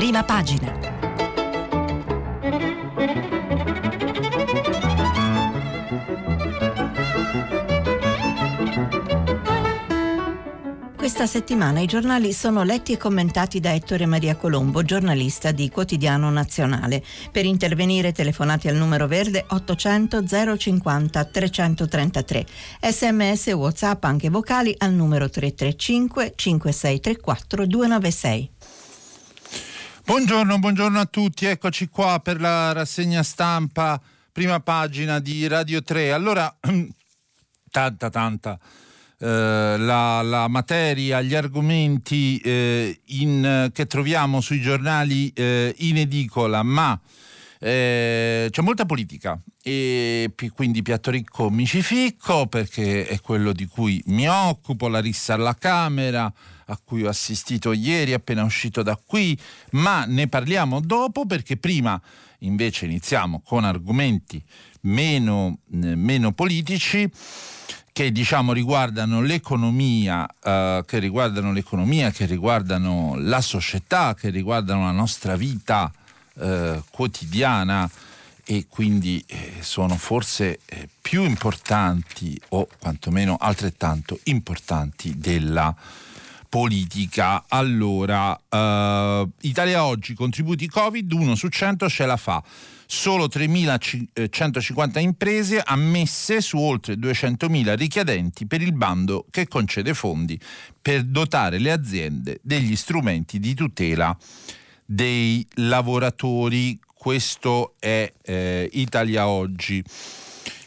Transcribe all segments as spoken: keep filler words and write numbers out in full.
prima pagina. Questa settimana i giornali sono letti e commentati da Ettore Maria Colombo, giornalista di Quotidiano Nazionale. Per intervenire telefonate al numero verde ottocento zero cinquanta trecentotrentatré. S M S e WhatsApp anche vocali al numero tre tre cinque cinque sei tre quattro due nove sei. Buongiorno, buongiorno a tutti, eccoci qua per la rassegna stampa, prima pagina di Radio tre. Allora, tanta tanta eh, la, la materia, gli argomenti eh, in, che troviamo sui giornali eh, in edicola, ma eh, c'è molta politica e quindi piatto ricco mi ci ficco, perché è quello di cui mi occupo, la rissa alla Camera a cui ho assistito ieri appena uscito da qui, ma ne parliamo dopo, perché prima invece iniziamo con argomenti meno, meno politici, che diciamo riguardano l'economia, eh, che riguardano l'economia, che riguardano la società, che riguardano la nostra vita eh, quotidiana, e quindi eh, sono forse eh, più importanti, o quantomeno altrettanto importanti, della politica. Allora, eh, Italia Oggi, contributi Covid, uno su cento ce la fa. Solo tremilacentocinquanta imprese ammesse su oltre duecentomila richiedenti per il bando che concede fondi per dotare le aziende degli strumenti di tutela dei lavoratori. Questo è eh, Italia Oggi,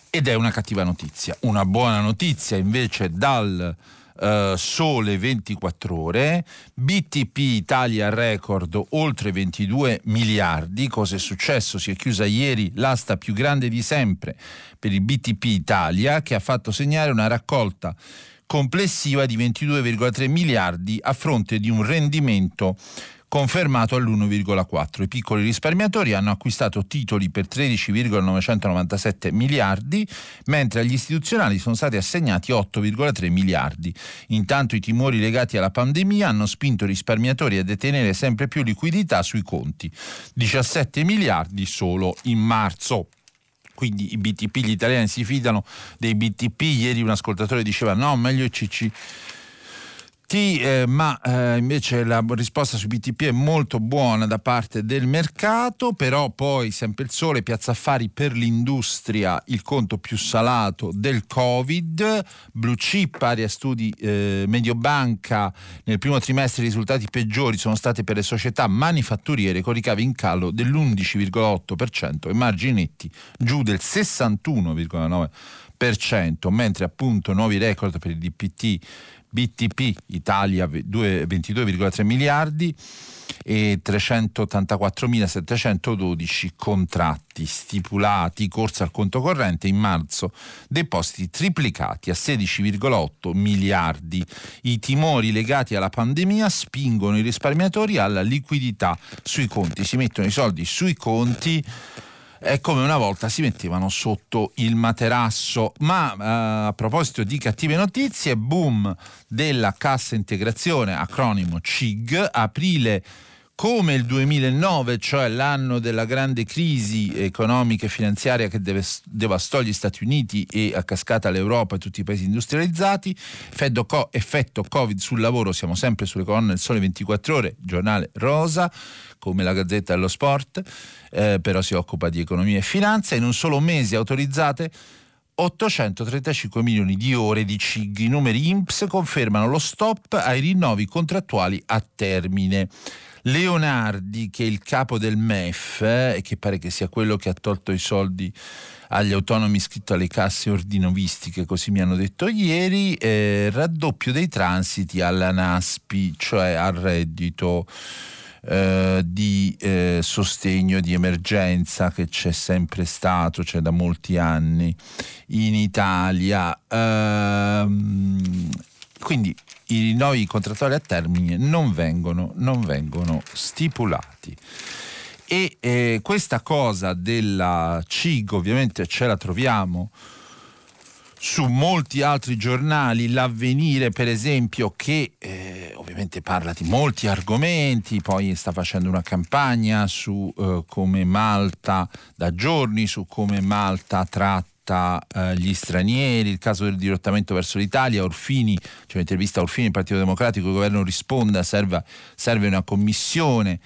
ed è una cattiva notizia. Una buona notizia invece dal Uh, Sole ventiquattro Ore: B T P Italia record oltre ventidue miliardi. Cosa è successo? Si è chiusa ieri l'asta più grande di sempre per il B T P Italia, che ha fatto segnare una raccolta complessiva di ventidue virgola tre miliardi a fronte di un rendimento confermato all'uno virgola quattro. I piccoli risparmiatori hanno acquistato titoli per tredici virgola novecentonovantasette miliardi, mentre agli istituzionali sono stati assegnati otto virgola tre miliardi. Intanto i timori legati alla pandemia hanno spinto i risparmiatori a detenere sempre più liquidità sui conti, diciassette miliardi solo in marzo. Quindi i B T P, gli italiani si fidano dei B T P. Ieri un ascoltatore diceva no, meglio i C C. Eh, ma eh, invece la risposta su B T P è molto buona da parte del mercato. Però poi sempre il Sole: Piazza Affari per l'industria, il conto più salato del Covid. Blue Chip, Area Studi eh, Mediobanca: nel primo trimestre i risultati peggiori sono stati per le società manifatturiere, con ricavi in calo dell'undici virgola otto per cento e marginetti giù del sessantuno virgola nove per cento, mentre appunto nuovi record per il D P T B T P Italia, ventidue virgola tre miliardi e trecentottantaquattromilasettecentododici contratti stipulati. Corsa al conto corrente: in marzo depositi triplicati a sedici virgola otto miliardi. I timori legati alla pandemia spingono i risparmiatori alla liquidità sui conti. Si mettono i soldi sui conti, è come una volta si mettevano sotto il materasso. Ma eh, a proposito di cattive notizie, boom della cassa integrazione, acronimo C I G, aprile come il duemilanove, cioè l'anno della grande crisi economica e finanziaria che deve, devastò gli Stati Uniti e a cascata l'Europa e tutti i paesi industrializzati. Co, effetto Covid sul lavoro, siamo sempre sulle colonne del Sole ventiquattro Ore, giornale rosa come la Gazzetta dello Sport, eh, però si occupa di economia e finanza. In un solo mese autorizzate ottocentotrentacinque milioni di ore di C I G. I numeri I N P S confermano lo stop ai rinnovi contrattuali a termine. Leonardo, che è il capo del M E F e eh, che pare che sia quello che ha tolto i soldi agli autonomi iscritti alle casse ordinovistiche, così mi hanno detto ieri, eh, raddoppio dei transiti alla NASPI, cioè al reddito eh, di eh, sostegno di emergenza che c'è sempre stato, c'è cioè da molti anni in Italia. Ehm, quindi i rinnovi contrattuali a termine non vengono, non vengono stipulati. E eh, questa cosa della C I G ovviamente ce la troviamo su molti altri giornali. L'Avvenire per esempio, che eh, ovviamente parla di molti argomenti, poi sta facendo una campagna su eh, come Malta, da giorni, su come Malta tratta gli stranieri, il caso del dirottamento verso l'Italia. Orfini, cioè un'intervista a Orfini, il Partito Democratico, il governo risponda, serve, serve una commissione,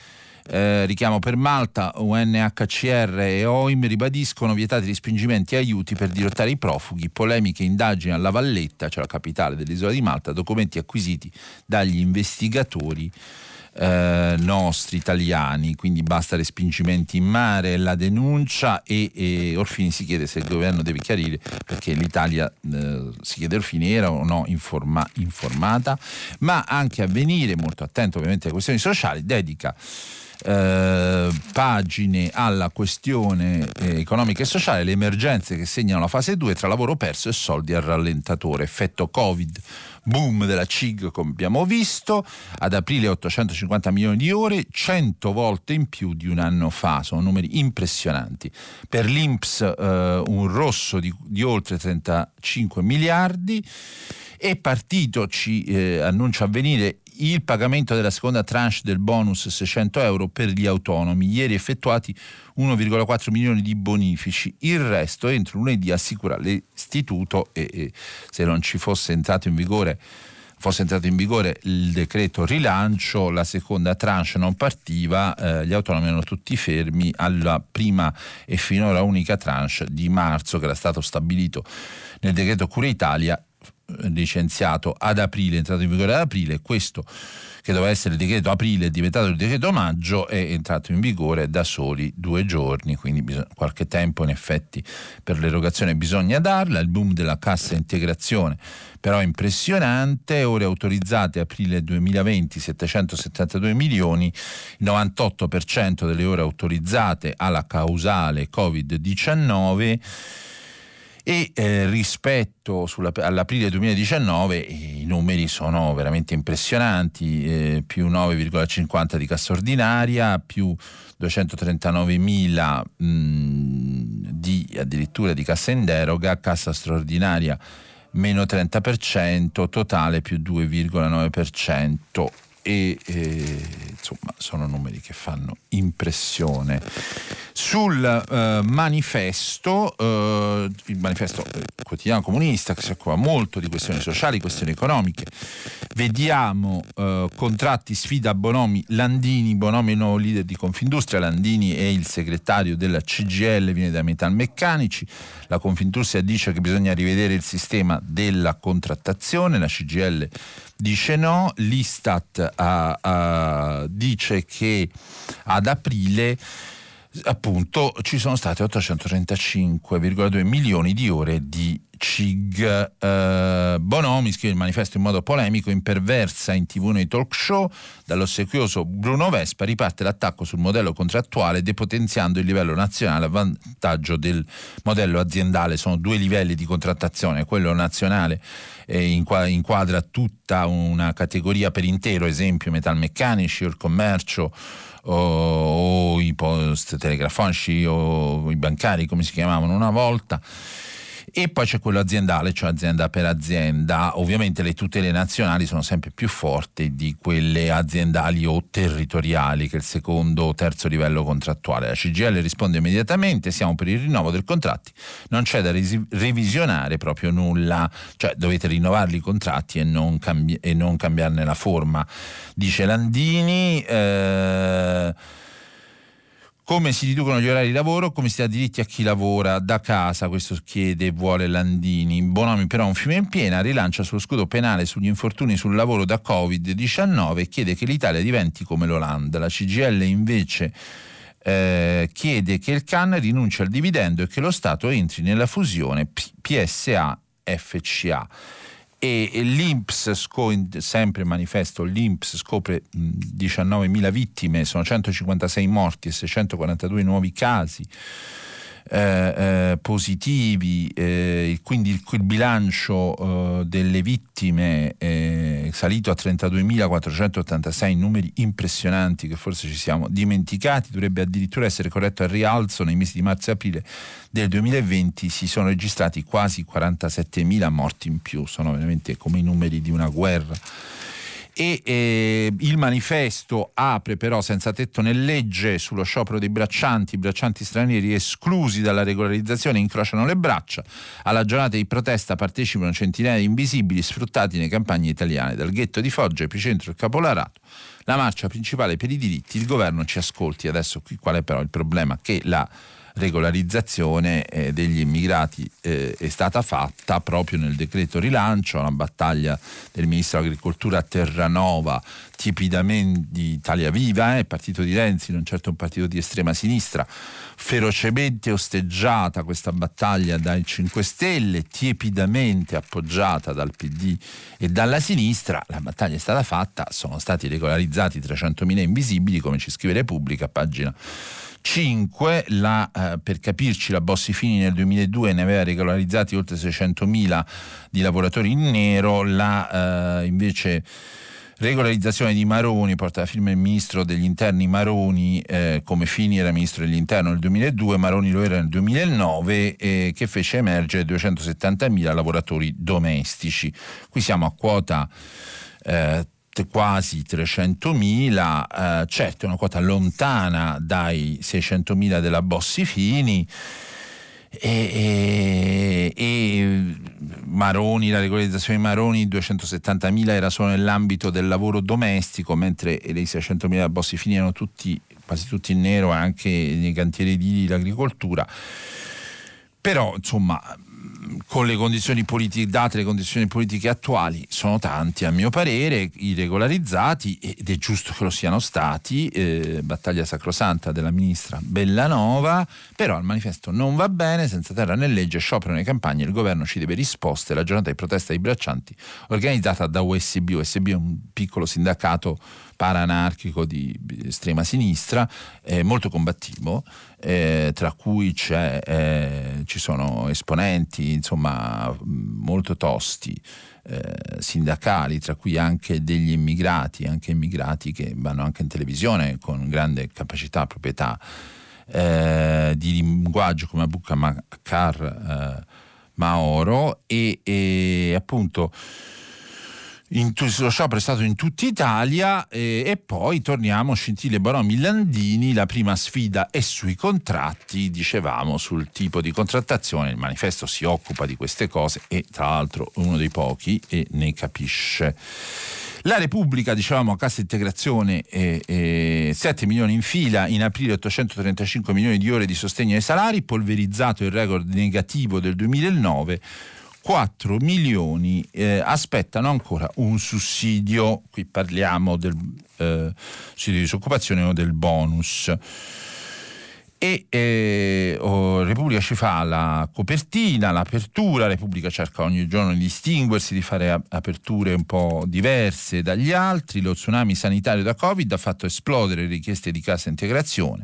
eh, richiamo per Malta, U N H C R e O I M ribadiscono vietati respingimenti e aiuti per dirottare i profughi, polemiche indagini alla Valletta, cioè la capitale dell'isola di Malta, documenti acquisiti dagli investigatori Eh, nostri italiani, quindi basta respingimenti in mare, la denuncia. E, e Orfini si chiede se il governo deve chiarire perché l'Italia, eh, si chiede Orfini, era o no informa, informata. Ma anche Avvenire, molto attento ovviamente alle questioni sociali, dedica Eh, pagine alla questione eh, economica e sociale, le emergenze che segnano la fase due, tra lavoro perso e soldi al rallentatore, effetto Covid, boom della C I G come abbiamo visto, ad aprile ottocentocinquanta milioni di ore, cento volte in più di un anno fa, sono numeri impressionanti. Per l'I N P S eh, un rosso di, di oltre trentacinque miliardi. E partito, ci eh, annuncia Avvenire, il pagamento della seconda tranche del bonus seicento euro per gli autonomi, ieri effettuati uno virgola quattro milioni di bonifici, il resto entro lunedì, assicura l'istituto. E, e se non ci fosse entrato in vigore fosse entrato in vigore il decreto rilancio, la seconda tranche non partiva, eh, gli autonomi erano tutti fermi alla prima e finora unica tranche di marzo, che era stato stabilito nel decreto Cura Italia, licenziato ad aprile, entrato in vigore ad aprile. Questo che doveva essere il decreto aprile è diventato il decreto maggio, è entrato in vigore da soli due giorni, quindi bisog- qualche tempo in effetti per l'erogazione bisogna darla. Il boom della cassa integrazione però impressionante, ore autorizzate aprile duemilaventi settecentosettantadue milioni, il novantotto per cento delle ore autorizzate alla causale Covid diciannove. E eh, rispetto sulla, all'aprile duemiladiciannove i numeri sono veramente impressionanti, eh, più nove virgola cinquanta di cassa ordinaria, più duecentotrentanove mila mh, di, addirittura di cassa in deroga, cassa straordinaria meno trenta per cento, totale più due virgola nove per cento. E eh, insomma sono numeri che fanno impressione. Sul eh, manifesto, eh, il manifesto quotidiano comunista che si occupa molto di questioni sociali, questioni economiche, vediamo eh, contratti, sfida Bonomi, Landini, Bonomi nuovo leader di Confindustria, Landini è il segretario della C G I L, viene da Metalmeccanici, la Confindustria dice che bisogna rivedere il sistema della contrattazione, la C G I L dice no, l'Istat ah, ah, dice che ad aprile appunto ci sono state ottocentotrentacinque virgola due milioni di ore di C I G. eh, Bonomi scrive il manifesto in modo polemico, imperversa in tv nei talk show, dall'ossequioso Bruno Vespa riparte l'attacco sul modello contrattuale depotenziando il livello nazionale a vantaggio del modello aziendale. Sono due livelli di contrattazione, quello nazionale eh, inquadra tutta una categoria per intero, esempio metalmeccanici o il commercio o, o i post telegrafonici o i bancari come si chiamavano una volta. E poi c'è quello aziendale, cioè azienda per azienda. Ovviamente le tutele nazionali sono sempre più forti di quelle aziendali o territoriali, che è il secondo o terzo livello contrattuale. La C G I L risponde immediatamente, siamo per il rinnovo dei contratti, non c'è da resi- revisionare proprio nulla, cioè dovete rinnovarli i contratti e non, cambi- e non cambiarne la forma, dice Landini. eh... Come si riducono gli orari di lavoro, come si dà diritti a chi lavora da casa, questo chiede e vuole Landini. Bonomi però un fiume in piena, rilancia sullo scudo penale sugli infortuni sul lavoro da Covid diciannove e chiede che l'Italia diventi come l'Olanda. La C G I L invece eh, chiede che il C A N rinuncia al dividendo e che lo Stato entri nella fusione P S A F C A. E l'I N P S scopre, sempre manifesto, l'I N P S scopre diciannovemila vittime, sono centocinquantasei morti e seicentoquarantadue nuovi casi eh, eh, positivi, eh, quindi il, il bilancio eh, delle vittime eh, è salito a trentaduemilaquattrocentottantasei, numeri impressionanti che forse ci siamo dimenticati, dovrebbe addirittura essere corretto al rialzo. Nei mesi di marzo e aprile del duemilaventi si sono registrati quasi quarantasettemila morti in più, sono veramente come i numeri di una guerra. e eh, il manifesto apre però senza tetto né legge sullo sciopero dei braccianti, i braccianti stranieri esclusi dalla regolarizzazione incrociano le braccia, alla giornata di protesta partecipano centinaia di invisibili sfruttati nelle campagne italiane, dal ghetto di Foggia, epicentro e Capolarato, la marcia principale per i diritti, il governo ci ascolti. Adesso qui qual è però il problema? Che la regolarizzazione eh, degli immigrati eh, è stata fatta proprio nel decreto rilancio, una battaglia del ministro dell'agricoltura Terranova, tipidamente di Italia Viva, il eh, partito di Renzi, non certo un partito di estrema sinistra, ferocemente osteggiata questa battaglia dai cinque Stelle, tiepidamente appoggiata dal P D e dalla sinistra. La battaglia è stata fatta, sono stati regolarizzati trecentomila invisibili, come ci scrive Repubblica, pagina cinque. La, eh, per capirci, la Bossi-Fini nel duemiladue ne aveva regolarizzati oltre seicentomila di lavoratori in nero. La eh, invece regolarizzazione di Maroni porta la firma del ministro degli interni Maroni, eh, come Fini era ministro dell'interno nel duemiladue, Maroni lo era nel duemilanove, eh, che fece emergere duecentosettantamila lavoratori domestici. Qui siamo a quota eh, quasi trecentomila, eh, certo è una quota lontana dai seicentomila della Bossi-Fini, e, e, e Maroni, la regolarizzazione di Maroni, duecentosettantamila era solo nell'ambito del lavoro domestico, mentre dei seicentomila della Bossi-Fini erano tutti, quasi tutti in nero, anche nei cantieri edili dell'agricoltura. Però insomma, con le condizioni politiche, date le condizioni politiche attuali, sono tanti a mio parere i regolarizzati, ed è giusto che lo siano stati, eh, battaglia sacrosanta della ministra Bellanova. Però il manifesto non va bene, senza terra né legge, scioperano le campagne, il governo ci deve risposte, la giornata di protesta dei braccianti organizzata da U S B, U S B è un piccolo sindacato paranarchico di estrema sinistra, eh, molto combattivo, eh, tra cui c'è, eh, ci sono esponenti insomma molto tosti, eh, sindacali, tra cui anche degli immigrati, anche immigrati che vanno anche in televisione con grande capacità, proprietà eh, di linguaggio come Abuka Makar eh, Maoro, e, e appunto In tu, lo sciopero è stato in tutta Italia, eh, e poi torniamo scintille Bonomi Landini, la prima sfida è sui contratti, dicevamo, sul tipo di contrattazione. Il manifesto si occupa di queste cose e tra l'altro uno dei pochi, e ne capisce. La Repubblica, dicevamo, cassa integrazione, eh, eh, sette milioni in fila, in aprile ottocentotrentacinque milioni di ore di sostegno ai salari, polverizzato il record negativo del duemilanove, quattro milioni eh, aspettano ancora un sussidio. Qui parliamo del eh, sussidio di disoccupazione o del bonus. E eh, oh, Repubblica ci fa la copertina, l'apertura. Repubblica cerca ogni giorno di distinguersi, di fare ap- aperture un po' diverse dagli altri. Lo tsunami sanitario da Covid ha fatto esplodere richieste di cassa integrazione.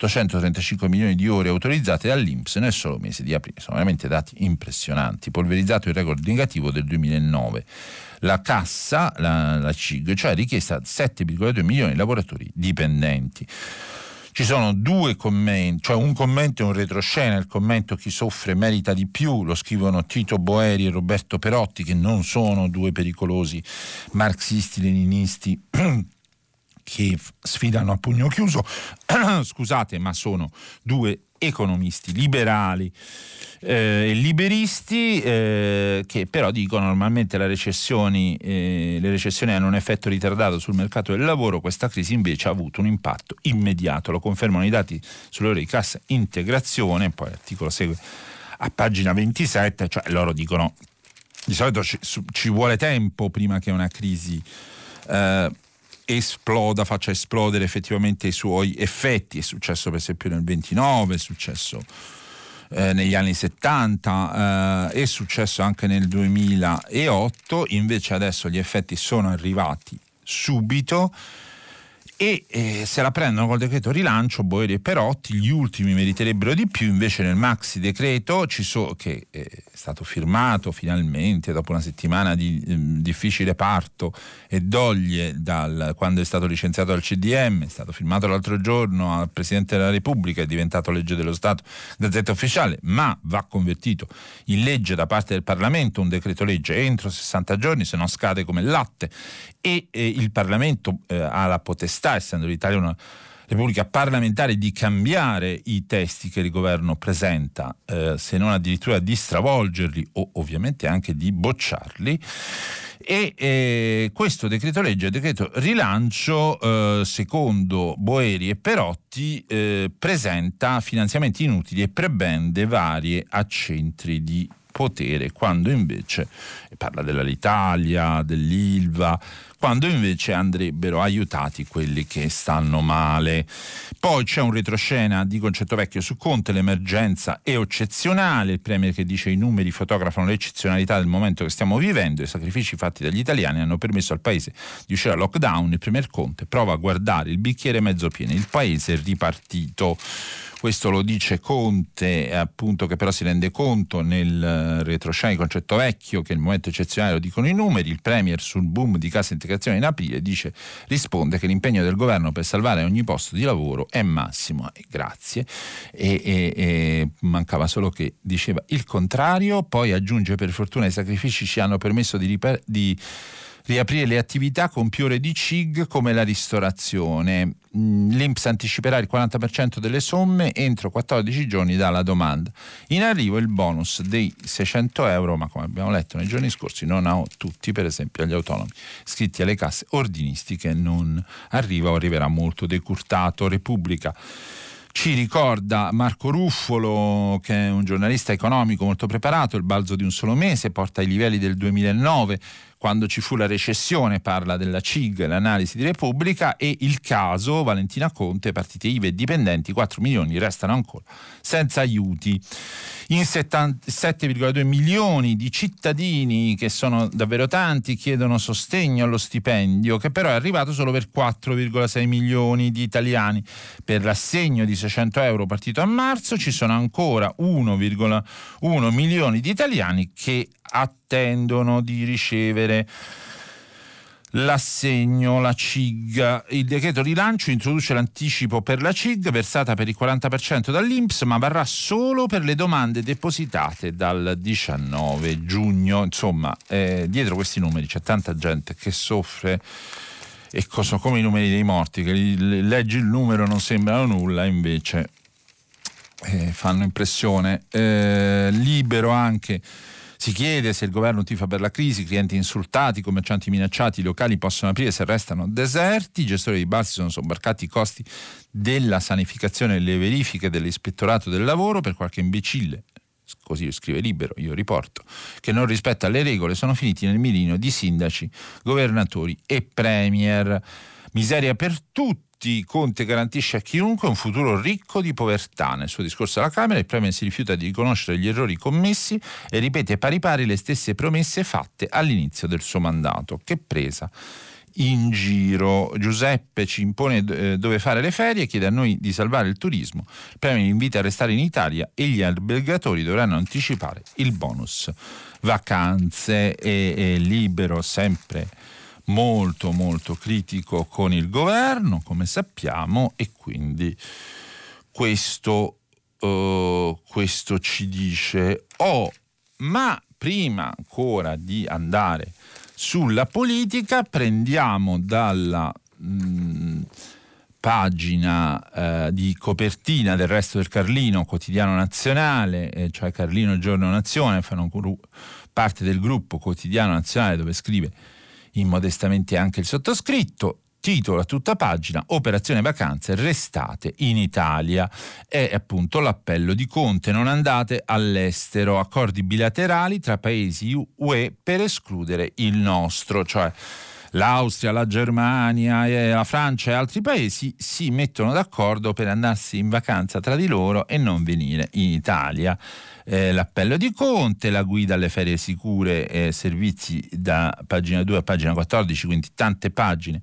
ottocentotrentacinque milioni di ore autorizzate dall'Inps nel solo mese di aprile. Sono veramente dati impressionanti. Polverizzato il record negativo del duemilanove. La cassa, la, la C I G, cioè richiesta a sette virgola due milioni di lavoratori dipendenti. Ci sono due commenti, cioè un commento e un retroscena. Il commento: chi soffre merita di più, lo scrivono Tito Boeri e Roberto Perotti, che non sono due pericolosi marxisti leninisti che sfidano a pugno chiuso, scusate, ma sono due economisti liberali e eh, liberisti eh, che però dicono normalmente la recessioni, eh, le recessioni hanno un effetto ritardato sul mercato del lavoro, questa crisi invece ha avuto un impatto immediato, lo confermano i dati sulle ore di cassa integrazione. Poi l'articolo segue a pagina ventisette, cioè loro dicono di solito ci, ci vuole tempo prima che una crisi eh, esploda, faccia esplodere effettivamente i suoi effetti. È successo per esempio nel ventinove, è successo eh, negli anni settanta, eh, è successo anche nel duemilaotto, invece adesso gli effetti sono arrivati subito e eh, se la prendono col decreto rilancio Boeri e Perotti, gli ultimi meriterebbero di più, invece nel maxi decreto ci so, che è stato firmato finalmente dopo una settimana di eh, difficile parto e doglie dal, quando è stato licenziato dal C D M, è stato firmato l'altro giorno al Presidente della Repubblica, è diventato legge dello Stato, gazzetta ufficiale, ma va convertito in legge da parte del Parlamento, un decreto legge entro sessanta giorni, se no scade come latte, e eh, il Parlamento eh, ha la potestà, essendo l'Italia una repubblica parlamentare, di cambiare i testi che il governo presenta, eh, se non addirittura di stravolgerli o ovviamente anche di bocciarli. E eh, questo decreto legge, decreto rilancio, eh, secondo Boeri e Perotti, eh, presenta finanziamenti inutili e prebende varie a centri di potere, quando invece, parla dell'Alitalia, dell'Ilva, quando invece andrebbero aiutati quelli che stanno male. Poi c'è un retroscena di concetto vecchio su Conte, l'emergenza è eccezionale, il premier che dice i numeri fotografano l'eccezionalità del momento che stiamo vivendo, i sacrifici fatti dagli italiani hanno permesso al paese di uscire dal lockdown, il premier Conte prova a guardare il bicchiere mezzo pieno, il paese è ripartito. Questo lo dice Conte, appunto, che però si rende conto nel retroscena di concetto vecchio che il momento eccezionale lo dicono i numeri. Il premier sul boom di cassa integrazione in aprile dice, risponde che l'impegno del governo per salvare ogni posto di lavoro è massimo, e grazie, e, e, e mancava solo che diceva il contrario. Poi aggiunge, per fortuna i sacrifici ci hanno permesso di, riper- di riaprire le attività con più ore di C I G come la ristorazione. L'I N P S anticiperà il quaranta per cento delle somme entro quattordici giorni dalla domanda. In arrivo il bonus dei seicento euro, ma come abbiamo letto nei giorni scorsi non a tutti, per esempio agli autonomi iscritti alle casse ordinistiche non arriva o arriverà molto decurtato. Repubblica ci ricorda Marco Ruffolo, che è un giornalista economico molto preparato, il balzo di un solo mese porta ai livelli del duemilanove, quando ci fu la recessione, parla della C I G, l'analisi di Repubblica, e il caso Valentina Conte, partite I V A e dipendenti, quattro milioni restano ancora senza aiuti. In sette virgola due milioni di cittadini, che sono davvero tanti, chiedono sostegno allo stipendio, che però è arrivato solo per quattro virgola sei milioni di italiani. Per l'assegno di seicento euro partito a marzo ci sono ancora uno virgola uno milioni di italiani che attendono di ricevere l'assegno, la C I G. Il decreto rilancio introduce l'anticipo per la C I G versata per il quaranta per cento dall'I N P S, ma varrà solo per le domande depositate dal diciannove giugno. Insomma, eh, dietro questi numeri c'è tanta gente che soffre, e cosa, come i numeri dei morti, che leggi il numero non sembrano nulla, invece eh, fanno impressione. Eh, libero anche si chiede se il governo tifa per la crisi, clienti insultati, commercianti minacciati, i locali possono aprire se restano deserti, i gestori di basi sono sobbarcati i costi della sanificazione e le verifiche dell'ispettorato del lavoro per qualche imbecille, così scrive Libero, io riporto, che non rispetta le regole, sono finiti nel mirino di sindaci, governatori e premier. Miseria per tutti. Conte garantisce a chiunque un futuro ricco di povertà. Nel suo discorso alla Camera il premier si rifiuta di riconoscere gli errori commessi e ripete pari pari le stesse promesse fatte all'inizio del suo mandato. Che presa in giro. Giuseppe ci impone eh, dove fare le ferie, chiede a noi di salvare il turismo, il premier invita a restare in Italia e gli albergatori dovranno anticipare il bonus vacanze. E, e Libero sempre molto molto critico con il governo, come sappiamo, e quindi questo, uh, questo ci dice. Oh, ma prima ancora di andare sulla politica prendiamo dalla mh, pagina eh, di copertina del Resto del Carlino, Quotidiano Nazionale, eh, cioè Carlino Giorno Nazione, fanno parte del gruppo Quotidiano Nazionale, dove scrive immodestamente anche il sottoscritto, titolo a tutta pagina, operazione vacanze, restate in Italia. È appunto l'appello di Conte, non andate all'estero, accordi bilaterali tra paesi U E per escludere il nostro, cioè l'Austria, la Germania, la Francia e altri paesi si mettono d'accordo per andarsi in vacanza tra di loro e non venire in Italia. Eh, l'appello di Conte, la guida alle ferie sicure, eh, servizi da pagina due a pagina quattordici, quindi tante pagine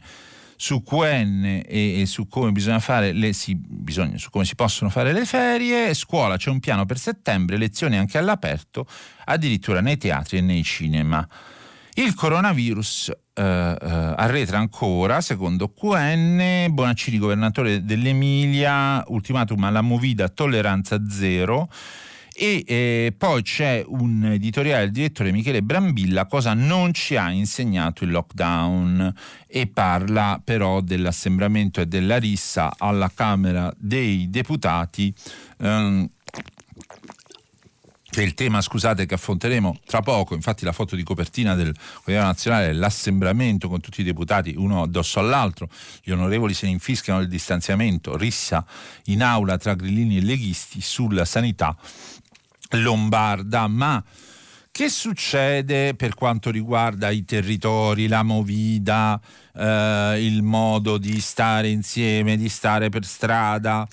su Q N e, e su come bisogna fare le, si, bisogna, su come si possono fare le ferie. Scuola, c'è un piano per settembre, lezioni anche all'aperto, addirittura nei teatri e nei cinema. Il coronavirus eh, eh, arretra ancora, secondo Q N. Bonaccini, governatore dell'Emilia, ultimatum alla Movida, tolleranza zero. E eh, poi c'è un editoriale del direttore Michele Brambilla, cosa non ci ha insegnato il lockdown, e parla però dell'assembramento e della rissa alla Camera dei Deputati, ehm, che è il tema, scusate, che affronteremo tra poco. Infatti la foto di copertina del Quotidiano Nazionale è l'assembramento con tutti i deputati uno addosso all'altro, gli onorevoli se ne infischiano del distanziamento, rissa in aula tra grillini e leghisti sulla sanità lombarda. Ma che succede per quanto riguarda i territori, la Movida, eh, il modo di stare insieme, di stare per strada?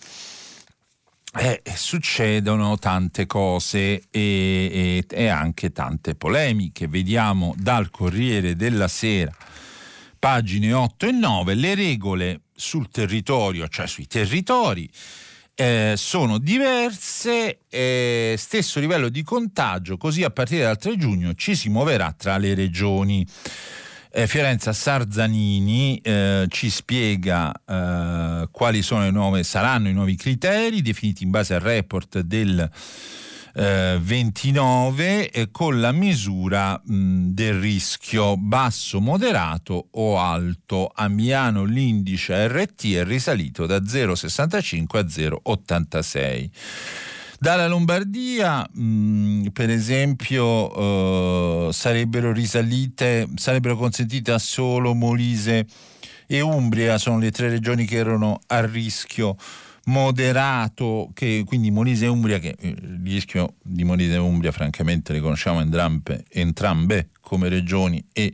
Eh, succedono tante cose e, e, e anche tante polemiche. Vediamo dal Corriere della Sera, pagine otto e nove, le regole sul territorio, cioè sui territori, Eh, sono diverse, eh, stesso livello di contagio, così a partire dal tre giugno ci si muoverà tra le regioni. eh, Fiorenza Sarzanini eh, ci spiega eh, quali sono le nuove, saranno i nuovi criteri definiti in base al report del eh, ventinove, eh, con la misura mh, del rischio basso, moderato o alto. A Milano l'indice R T è risalito da zero virgola sessantacinque a zero virgola ottantasei. Dalla Lombardia, mh, per esempio, eh, sarebbero risalite, sarebbero consentite a solo Molise e Umbria, sono le tre regioni che erano a rischio moderato, che quindi Molise e Umbria, che il rischio di Molise e Umbria francamente le conosciamo entrambe, entrambe come regioni, e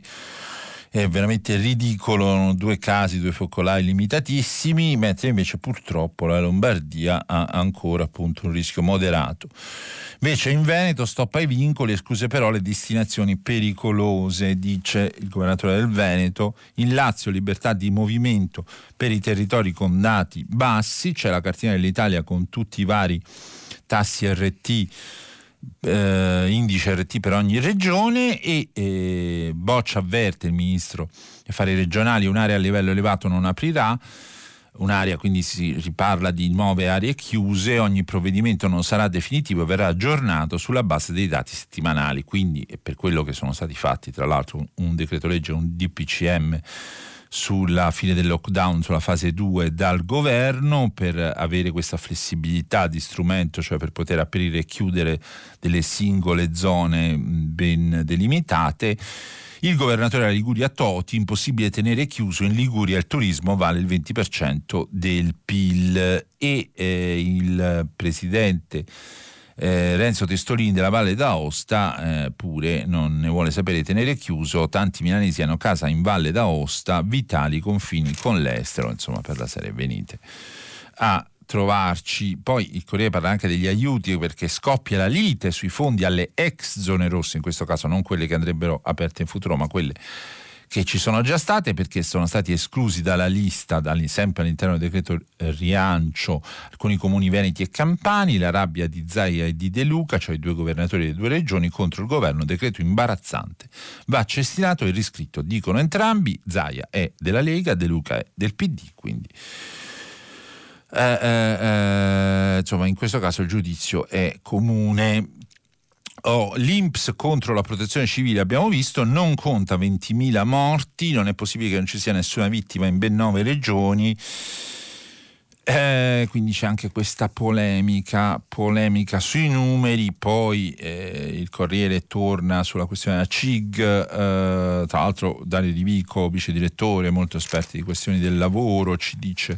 è veramente ridicolo, due casi, due focolai limitatissimi, mentre invece purtroppo la Lombardia ha ancora appunto un rischio moderato. Invece in Veneto stop ai vincoli, escluse però le destinazioni pericolose, dice il governatore del Veneto. In Lazio libertà di movimento per i territori con dati bassi, c'è la cartina dell'Italia con tutti i vari tassi R T, Eh, indice R T per ogni regione, e eh, Boccia avverte il ministro affari regionali, un'area a livello elevato non aprirà, un'area, quindi si riparla di nuove aree chiuse, ogni provvedimento non sarà definitivo e verrà aggiornato sulla base dei dati settimanali. Quindi è per quello che sono stati fatti tra l'altro un, un decreto legge, un D P C M sulla fine del lockdown, sulla fase due dal governo, per avere questa flessibilità di strumento, cioè per poter aprire e chiudere delle singole zone ben delimitate. Il governatore della Liguria Toti, impossibile tenere chiuso in Liguria, il turismo vale il venti per cento del P I L. E eh, il presidente Eh, Renzo Testolini della Valle d'Aosta eh, pure non ne vuole sapere, tenere chiuso, tanti milanesi hanno casa in Valle d'Aosta, vitali confini con l'estero. Insomma, per la serie, venite a trovarci. Poi il Corriere parla anche degli aiuti, perché scoppia la lite sui fondi alle ex zone rosse, in questo caso non quelle che andrebbero aperte in futuro ma quelle che ci sono già state, perché sono stati esclusi dalla lista, sempre all'interno del decreto rilancio, alcuni comuni veneti e campani. La rabbia di Zaia e di De Luca, cioè i due governatori delle due regioni, contro il governo, decreto imbarazzante, va cestinato e riscritto, dicono entrambi. Zaia è della Lega, De Luca è del P D, quindi eh, eh, eh, insomma in questo caso il giudizio è comune. Oh, l'I N P S contro la protezione civile, abbiamo visto, non conta ventimila morti, non è possibile che non ci sia nessuna vittima in ben nove regioni. Eh, quindi c'è anche questa polemica polemica sui numeri. Poi eh, il Corriere torna sulla questione della C I G, eh, tra l'altro Dario Di Vico, vice direttore, molto esperto di questioni del lavoro, ci dice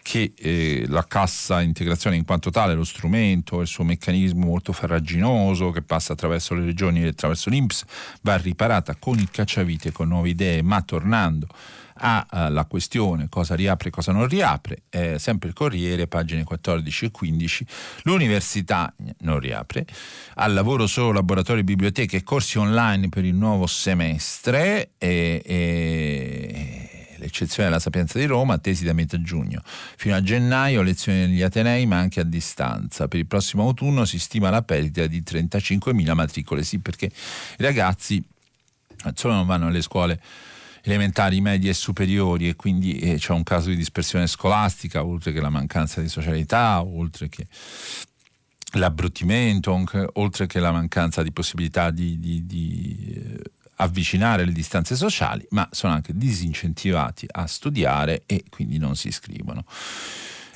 che eh, la cassa integrazione in quanto tale, lo strumento, il suo meccanismo molto farraginoso che passa attraverso le regioni e attraverso l'I N P S, va riparata con il cacciavite, con nuove idee. Ma tornando alla questione cosa riapre e cosa non riapre, eh, sempre il Corriere, pagine quattordici e quindici, l'università non riapre, al lavoro solo laboratori, biblioteche e corsi online per il nuovo semestre. e, e l'eccezione della Sapienza di Roma, attesi da metà giugno. Fino a gennaio lezioni negli Atenei, ma anche a distanza. Per il prossimo autunno si stima la perdita di trentacinquemila matricole. Sì, perché i ragazzi solo non vanno alle scuole elementari, medie e superiori, e quindi eh, c'è un caso di dispersione scolastica, oltre che la mancanza di socialità, oltre che l'abbruttimento, anche, oltre che la mancanza di possibilità di, di, di eh, avvicinare le distanze sociali, ma sono anche disincentivati a studiare e quindi non si iscrivono.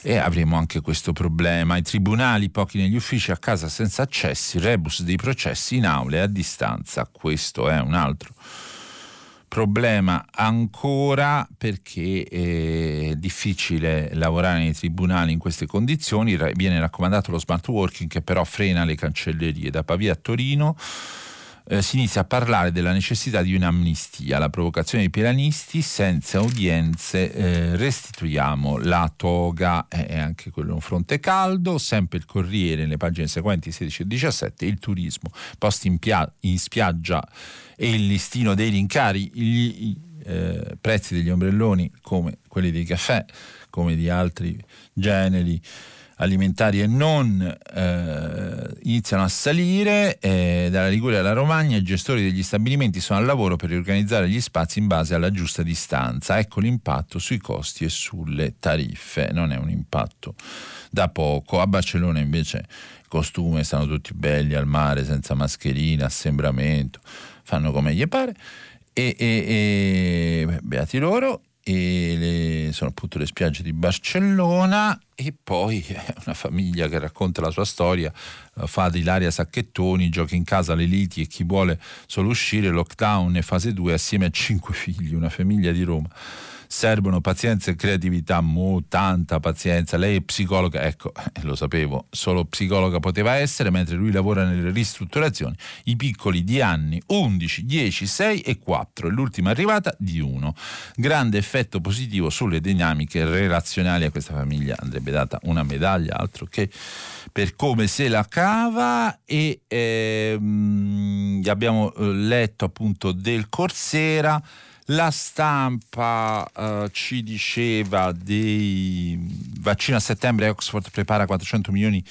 E avremo anche questo problema. I tribunali, pochi negli uffici, a casa senza accessi, rebus dei processi in aule a distanza. Questo è un altro problema ancora, perché è difficile lavorare nei tribunali in queste condizioni. Viene raccomandato lo smart working, che però frena le cancellerie. Da Pavia a Torino eh, si inizia a parlare della necessità di un'amnistia, la provocazione dei pianisti, senza udienze eh, restituiamo la toga. È anche quello un fronte caldo. Sempre il Corriere, nelle pagine seguenti sedici e diciassette, il turismo, posti in, pia- in spiaggia e il listino dei rincari. I eh, prezzi degli ombrelloni, come quelli dei caffè, come di altri generi alimentari e non, eh, iniziano a salire. Eh, dalla Liguria alla Romagna i gestori degli stabilimenti sono al lavoro per riorganizzare gli spazi in base alla giusta distanza. Ecco l'impatto sui costi e sulle tariffe. Non è un impatto da poco. A Barcellona invece costume, stanno tutti belli al mare, senza mascherina, assembramento, fanno come gli pare e, e, e beati loro. E le, sono appunto le spiagge di Barcellona. E poi una famiglia che racconta la sua storia, fa di Ilaria Sacchettoni, giochi in casa, le liti e chi vuole solo uscire, lockdown e fase due, assieme a cinque figli, una famiglia di Roma. Servono pazienza e creatività, mo tanta pazienza. Lei è psicologa, ecco, lo sapevo, solo psicologa poteva essere, mentre lui lavora nelle ristrutturazioni. I piccoli di anni undici, dieci, sei e quattro, e l'ultima arrivata di uno. Grande effetto positivo sulle dinamiche relazionali. A questa famiglia andrebbe data una medaglia, altro che per come se la cava. E ehm, abbiamo letto appunto del Corsera. La Stampa eh, ci diceva dei vaccini a settembre. Oxford prepara quattrocento milioni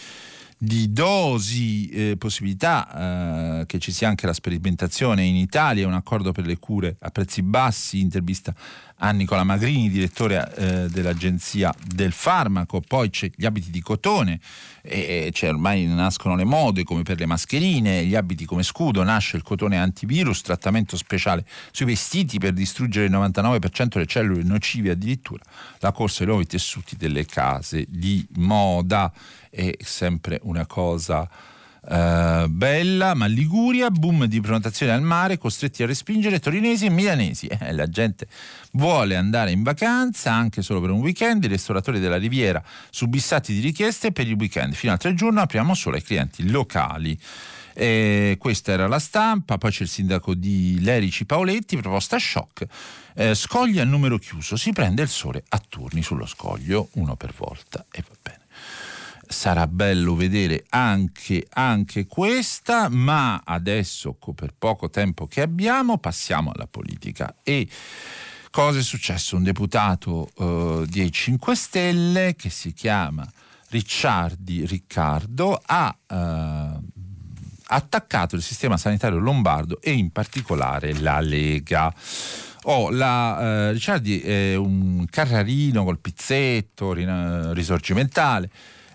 di dosi, eh, possibilità eh, che ci sia anche la sperimentazione in Italia, un accordo per le cure a prezzi bassi. Intervista a Nicola Magrini, direttore eh, dell'Agenzia del Farmaco. Poi c'è gli abiti di cotone, e cioè ormai nascono le mode come per le mascherine, gli abiti come scudo, nasce il cotone antivirus, trattamento speciale sui vestiti per distruggere il novantanove per cento delle cellule nocive, addirittura la corsa ai nuovi tessuti delle case di moda. È sempre una cosa Uh, bella. Ma Liguria, boom di prenotazioni al mare, costretti a respingere torinesi e milanesi. Eh, la gente vuole andare in vacanza anche solo per un weekend. I ristoratori della Riviera subissati di richieste per il weekend. Fino al tre giugno apriamo solo ai clienti locali. Eh, questa era La Stampa. Poi c'è il sindaco di Lerici Paoletti, proposta shock, eh, scogli a numero chiuso, si prende il sole a turni sullo scoglio, uno per volta, e va bene. Sarà bello vedere anche, anche questa, ma adesso, per poco tempo che abbiamo, passiamo alla politica. E cosa è successo? Un deputato eh, dei cinque Stelle, che si chiama Ricciardi Riccardo, ha eh, attaccato il sistema sanitario lombardo e in particolare la Lega. Oh, la, eh, Ricciardi è un carrarino col pizzetto, risorgimentale,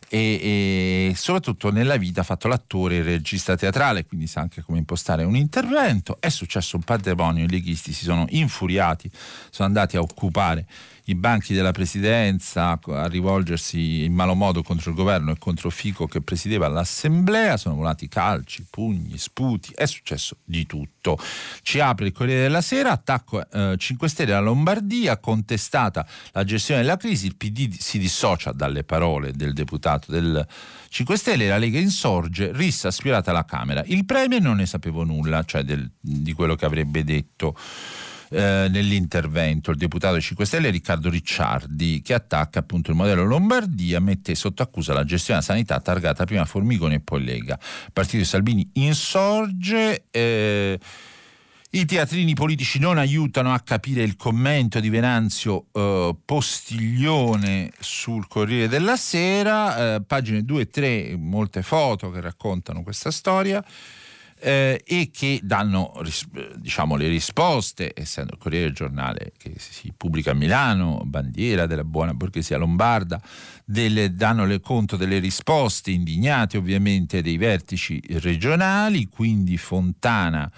E, e soprattutto nella vita ha fatto l'attore e regista teatrale, quindi sa anche come impostare un intervento. È successo un pandemonio, i leghisti si sono infuriati, sono andati a occupare i banchi della presidenza, a rivolgersi in malo modo contro il governo e contro Fico che presiedeva l'assemblea. Sono volati calci, pugni, sputi, è successo di tutto. Ci apre il Corriere della Sera, attacco eh, cinque Stelle alla Lombardia, contestata la gestione della crisi, il P D si dissocia dalle parole del deputato del cinque Stelle, la Lega insorge, rissa aspirata alla Camera. Il Premier non ne sapevo nulla, cioè del, di quello che avrebbe detto eh, nell'intervento il deputato dei cinque Stelle Riccardo Ricciardi, che attacca appunto il modello Lombardia, mette sotto accusa la gestione della sanità targata prima Formigoni e poi Lega. Il partito di Salvini insorge. Eh, I teatrini politici non aiutano a capire il commento di Venanzio eh, Postiglione sul Corriere della Sera, eh, pagine due e tre, molte foto che raccontano questa storia eh, e che danno ris- diciamo le risposte, essendo il Corriere il giornale che si pubblica a Milano, bandiera della buona borghesia lombarda, delle, danno le conto delle risposte, indignati ovviamente dei vertici regionali. Quindi Fontana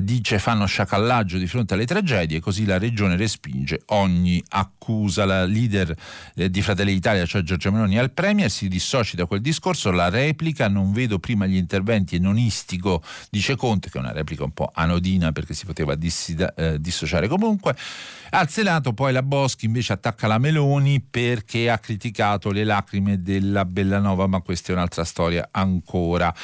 dice: fanno sciacallaggio di fronte alle tragedie, così la regione respinge ogni accusa. La leader eh, di Fratelli d'Italia, cioè Giorgia Meloni, al premier si dissocia da quel discorso, la replica: non vedo prima gli interventi e non istigo, dice Conte, che è una replica un po' anodina perché si poteva dissida, eh, dissociare comunque. Al Senato poi la Boschi invece attacca la Meloni perché ha criticato le lacrime della Bellanova, ma questa è un'altra storia ancora.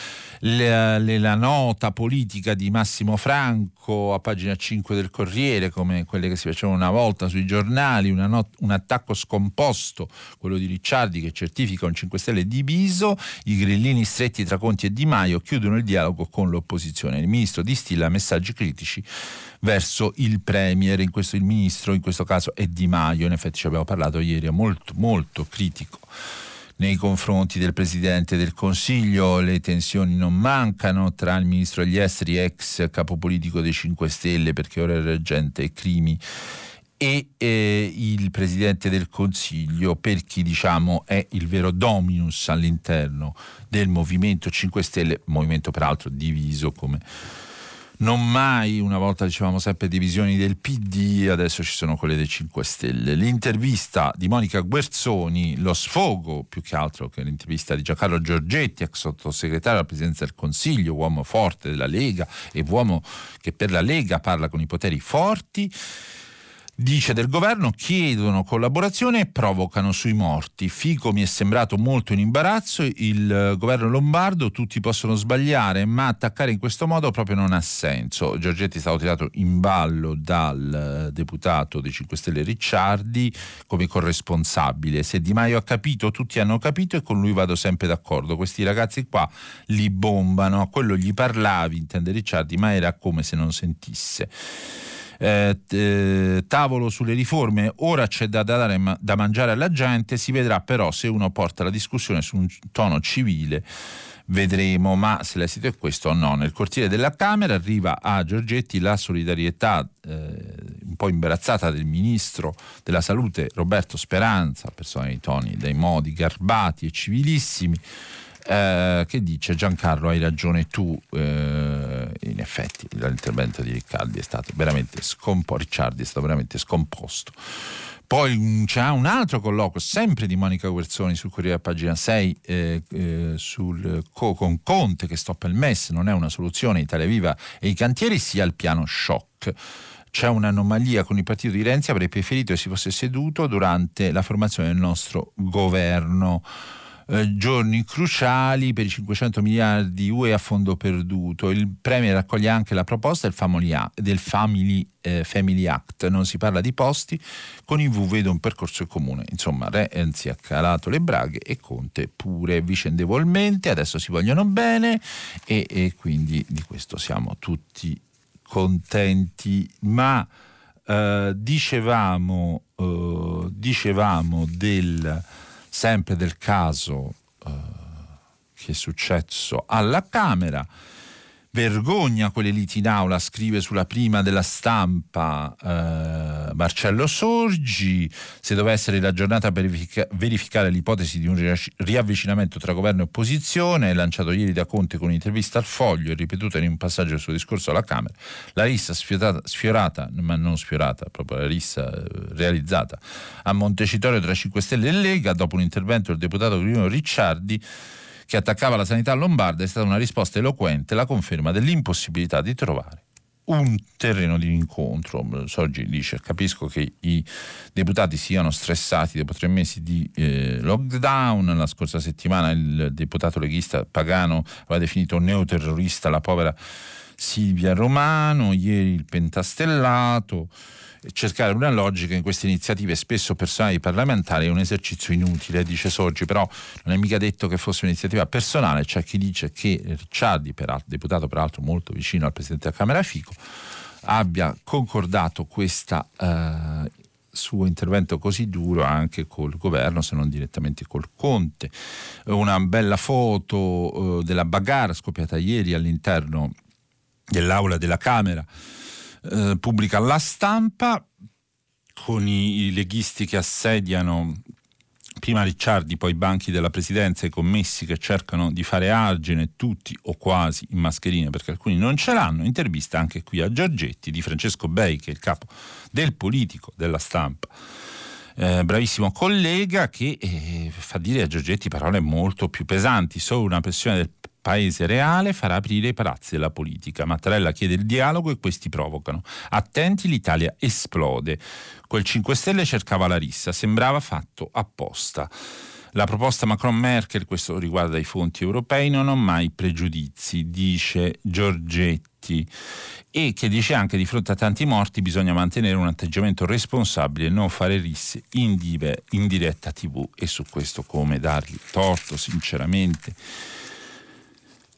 Le, le, la nota politica di Massimo Franco a pagina cinque del Corriere, come quelle che si facevano una volta sui giornali, una not- un attacco scomposto, quello di Ricciardi, che certifica un cinque Stelle diviso, i grillini stretti tra Conti e Di Maio chiudono il dialogo con l'opposizione, il ministro distilla messaggi critici verso il premier, in questo il ministro in questo caso è Di Maio, in effetti ci abbiamo parlato ieri, è molto molto critico nei confronti del Presidente del Consiglio. Le tensioni non mancano tra il Ministro degli Esteri, ex capopolitico dei cinque Stelle, perché ora è reggente e Crimi, e eh, il Presidente del Consiglio, per chi diciamo è il vero dominus all'interno del Movimento cinque Stelle, movimento peraltro diviso come non mai. Una volta dicevamo sempre divisioni del P D, adesso ci sono quelle dei cinque Stelle. L'intervista di Monica Guerzoni, lo sfogo più che altro che l'intervista di Giancarlo Giorgetti, ex sottosegretario alla Presidenza del Consiglio, uomo forte della Lega e uomo che per la Lega parla con i poteri forti. Dice del governo: chiedono collaborazione e provocano sui morti. Fico mi è sembrato molto in imbarazzo, il governo lombardo, tutti possono sbagliare, ma attaccare in questo modo proprio non ha senso. Giorgetti è stato tirato in ballo dal deputato dei cinque Stelle Ricciardi come corresponsabile. Se Di Maio ha capito, tutti hanno capito e con lui vado sempre d'accordo. Questi ragazzi qua li bombano, a quello gli parlavi, intende Ricciardi, ma era come se non sentisse. Eh, eh, tavolo sulle riforme, ora c'è da dare ma- da mangiare alla gente, si vedrà però se uno porta la discussione su un tono civile, vedremo, ma se l'esito è questo o no. Nel cortile della Camera arriva a Giorgetti la solidarietà eh, un po' imbarazzata del ministro della salute Roberto Speranza, persona dei toni, dei modi garbati e civilissimi, Eh, che dice: Giancarlo, hai ragione tu. Eh, in effetti l'intervento di Riccardi è stato veramente scompo- Ricciardi è stato veramente scomposto. Poi c'è un altro colloquio sempre di Monica Guerzoni sul Corriere a pagina sei eh, eh, sul, con Conte che stoppa il M E S, non è una soluzione, Italia Viva e i cantieri sia al piano shock. C'è un'anomalia con il partito di Renzi, avrei preferito che si fosse seduto durante la formazione del nostro governo. Eh, giorni cruciali per i cinquecento miliardi U E a fondo perduto. Il premier raccoglie anche la proposta del Family Act, del family, eh, family Act. Non si parla di posti, con I V vedo un percorso comune. Insomma, Renzi ha calato le braghe e Conte pure vicendevolmente, adesso si vogliono bene e, e quindi di questo siamo tutti contenti. Ma eh, dicevamo eh, dicevamo del sempre del caso eh, che è successo alla Camera. Vergogna quelle liti in aula, scrive sulla prima della Stampa eh, Marcello Sorgi. Se doveva essere la giornata per verifica- verificare l'ipotesi di un riasc- riavvicinamento tra governo e opposizione, lanciato ieri da Conte con un'intervista al Foglio e ripetuta in un passaggio del suo discorso alla Camera, la rissa sfiorata, sfiorata ma non sfiorata, proprio la rissa eh, realizzata a Montecitorio tra cinque Stelle e Lega dopo un intervento del deputato Carlino Ricciardi che attaccava la sanità lombarda, è stata una risposta eloquente, la conferma dell'impossibilità di trovare un terreno di incontro. Sorgi dice: capisco che i deputati siano stressati dopo tre mesi di eh, lockdown. La scorsa settimana il deputato leghista Pagano aveva definito neoterrorista la povera Silvia Romano, ieri il pentastellato. Cercare una logica in queste iniziative spesso personali parlamentari è un esercizio inutile, dice Sorgi, però non è mica detto che fosse un'iniziativa personale. C'è chi dice che Ricciardi, peraltro, deputato peraltro molto vicino al presidente della Camera Fico, abbia concordato questo eh, suo intervento così duro anche col governo, se non direttamente col Conte. Una bella foto eh, della bagarre scoppiata ieri all'interno dell'aula della Camera eh, pubblica La Stampa, con i leghisti che assediano prima Ricciardi, poi i banchi della Presidenza, i commessi che cercano di fare argine, tutti o quasi in mascherine perché alcuni non ce l'hanno. Intervista anche qui a Giorgetti di Francesco Bei, che è il capo del Politico della Stampa, eh, bravissimo collega, che eh, fa dire a Giorgetti parole molto più pesanti. Solo una pressione del Paese reale farà aprire i palazzi della politica. Mattarella chiede il dialogo e questi provocano. Attenti, l'Italia esplode. Quel cinque Stelle cercava la rissa, sembrava fatto apposta. La proposta Macron-Merkel, questo riguarda i fonti europei, non ho mai pregiudizi, dice Giorgetti, e che dice anche di fronte a tanti morti bisogna mantenere un atteggiamento responsabile e non fare risse in, dive, in diretta tivù. E su questo come dargli torto, sinceramente.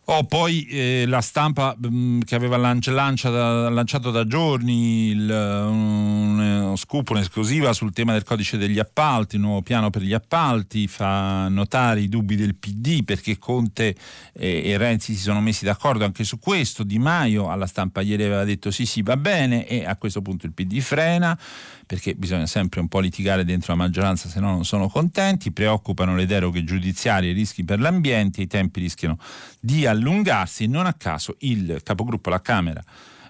Oh, poi eh, La Stampa mh, che aveva lancia, lancia da, lanciato da giorni il, un, uno scoop, un'esclusiva sul tema del codice degli appalti, il nuovo piano per gli appalti, fa notare i dubbi del P D perché Conte e, e Renzi si sono messi d'accordo anche su questo. Di Maio alla Stampa ieri aveva detto sì sì va bene, e a questo punto il P D frena, perché bisogna sempre un po' litigare dentro la maggioranza, se no non sono contenti. Preoccupano le deroghe giudiziarie, i rischi per l'ambiente, i tempi rischiano di allungarsi. Non a caso il capogruppo alla Camera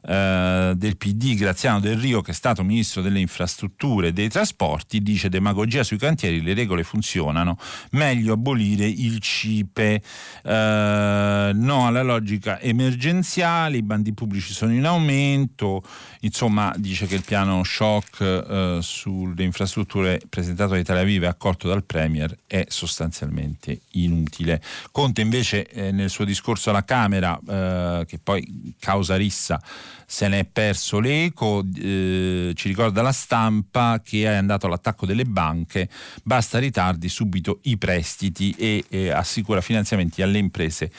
eh, del P D, Graziano Del Rio, che è stato ministro delle infrastrutture e dei trasporti, dice demagogia sui cantieri, le regole funzionano, meglio abolire il C I P E, eh, no alla logica emergenziale, i bandi pubblici sono in aumento. Insomma, dice che il piano shock eh, sulle infrastrutture presentato da Italia Viva e accolto dal Premier è sostanzialmente inutile. Conte invece eh, nel suo discorso alla Camera, eh, che poi causa rissa, se ne è perso l'eco. Eh, ci ricorda La Stampa che è andato all'attacco delle banche, basta ritardi, subito i prestiti, e eh, assicura finanziamenti alle imprese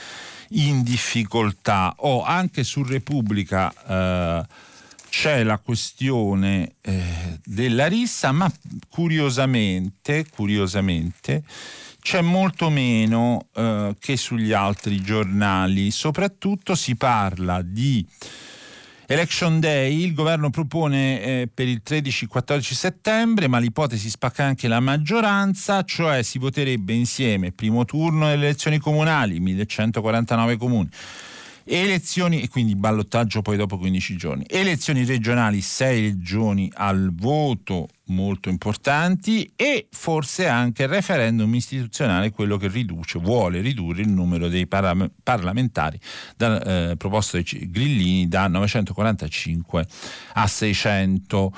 in difficoltà. Oh, anche su Repubblica eh, c'è la questione eh, della rissa, ma curiosamente, curiosamente c'è molto meno eh, che sugli altri giornali. Soprattutto si parla di Election Day, il governo propone eh, per il tredici quattordici settembre, ma l'ipotesi spacca anche la maggioranza, cioè si voterebbe insieme primo turno delle elezioni comunali, millecentoquarantanove comuni, elezioni, e quindi ballottaggio poi dopo quindici giorni, elezioni regionali, sei regioni al voto, molto importanti, e forse anche il referendum istituzionale, quello che riduce, vuole ridurre il numero dei para- parlamentari da, eh, proposto dai Grillini, da novecentoquarantacinque a seicento.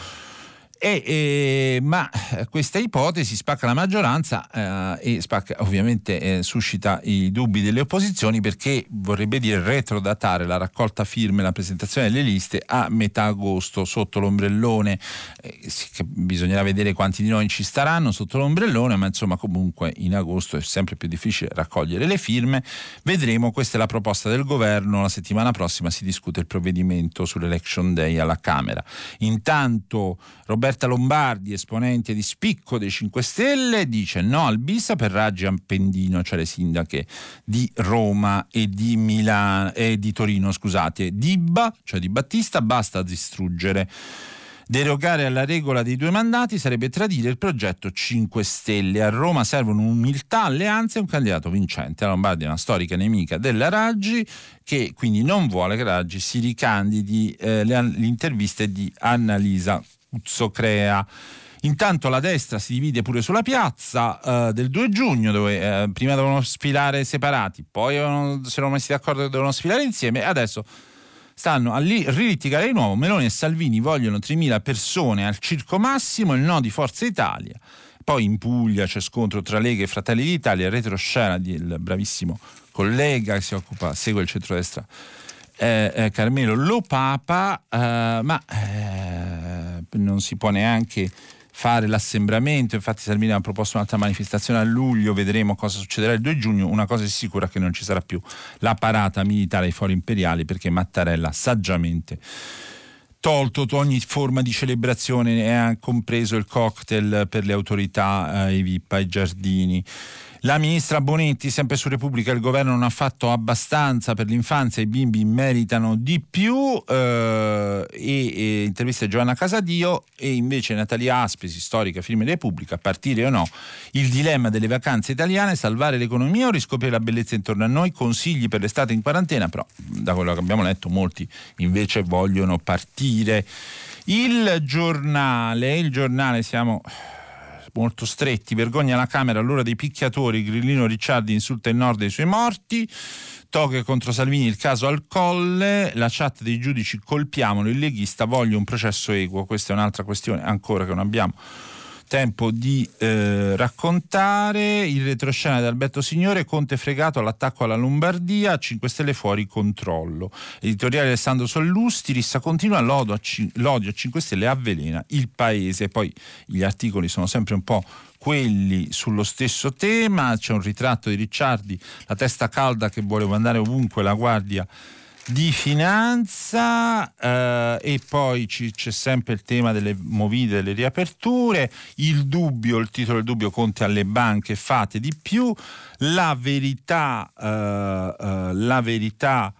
E, e, ma questa ipotesi spacca la maggioranza eh, e spacca, ovviamente eh, suscita i dubbi delle opposizioni, perché vorrebbe dire retrodatare la raccolta firme e la presentazione delle liste a metà agosto, sotto l'ombrellone. Eh, sì, che bisognerà vedere quanti di noi ci staranno sotto l'ombrellone, ma insomma comunque in agosto è sempre più difficile raccogliere le firme. Vedremo, questa è la proposta del governo, la settimana prossima si discute il provvedimento sull'Election Day alla Camera. Intanto Roberto Lombardi, esponente di spicco dei cinque Stelle, dice no al bis per Raggi Appendino, cioè le sindache di Roma e di Milano e di Torino, scusate. Dibba, cioè Di Battista, basta distruggere. Derogare alla regola dei due mandati sarebbe tradire il progetto cinque Stelle. A Roma servono umiltà, alleanze e un candidato vincente. La Lombardia è una storica nemica della Raggi, che quindi non vuole che Raggi si ricandidi. Eh, le, l'intervista è di Annalisa Crea. Intanto la destra si divide pure sulla piazza eh, del due giugno, dove eh, prima dovevano sfilare separati, poi eh, si erano messi d'accordo che dovevano sfilare insieme, adesso stanno a li- rilitigare di nuovo. Meloni e Salvini vogliono tremila persone al Circo Massimo, il no di Forza Italia. Poi in Puglia c'è scontro tra Lega e Fratelli d'Italia, retroscena del bravissimo collega che si occupa, segue il centrodestra, eh, eh, Carmelo Lopapa, eh, ma... Eh, non si può neanche fare l'assembramento. Infatti Salvini ha proposto un'altra manifestazione a luglio, vedremo cosa succederà il due giugno. Una cosa è sicura, che non ci sarà più la parata militare ai Fori Imperiali, perché Mattarella saggiamente tolto ogni forma di celebrazione, eh, compreso il cocktail per le autorità, eh, i V I P, ai giardini. La ministra Bonetti, sempre su Repubblica: il governo non ha fatto abbastanza per l'infanzia, i bimbi meritano di più. Eh, e, e intervista a Giovanna Casadio. E invece Natalia Aspesi, storica, firma Repubblica: a partire o no, il dilemma delle vacanze italiane, salvare l'economia o riscoprire la bellezza intorno a noi, consigli per l'estate in quarantena. Però da quello che abbiamo letto molti invece vogliono partire. Il giornale, il giornale siamo... molto stretti. Vergogna la Camera all'ora dei picchiatori, Grillino Ricciardi insulta il Nord e i suoi morti. Toghe contro Salvini, il caso al Colle. La chat dei giudici: colpiamolo, il leghista voglio un processo equo. Questa è un'altra questione ancora che non abbiamo tempo di eh, raccontare. Il retroscena di Alberto Signore: Conte fregato all'attacco alla Lombardia, cinque Stelle fuori controllo. Editoriale Alessandro Sollusti: Rissa continua, l'odio a, C- l'odio a cinque Stelle avvelena il paese. Poi gli articoli sono sempre un po' quelli sullo stesso tema. C'è un ritratto di Ricciardi, la testa calda che voleva andare ovunque, la guardia di finanza, eh, e poi ci, c'è sempre il tema delle movite, delle riaperture. Il dubbio, il titolo del dubbio: Conte alle banche, fate di più. La verità, eh, eh, la verità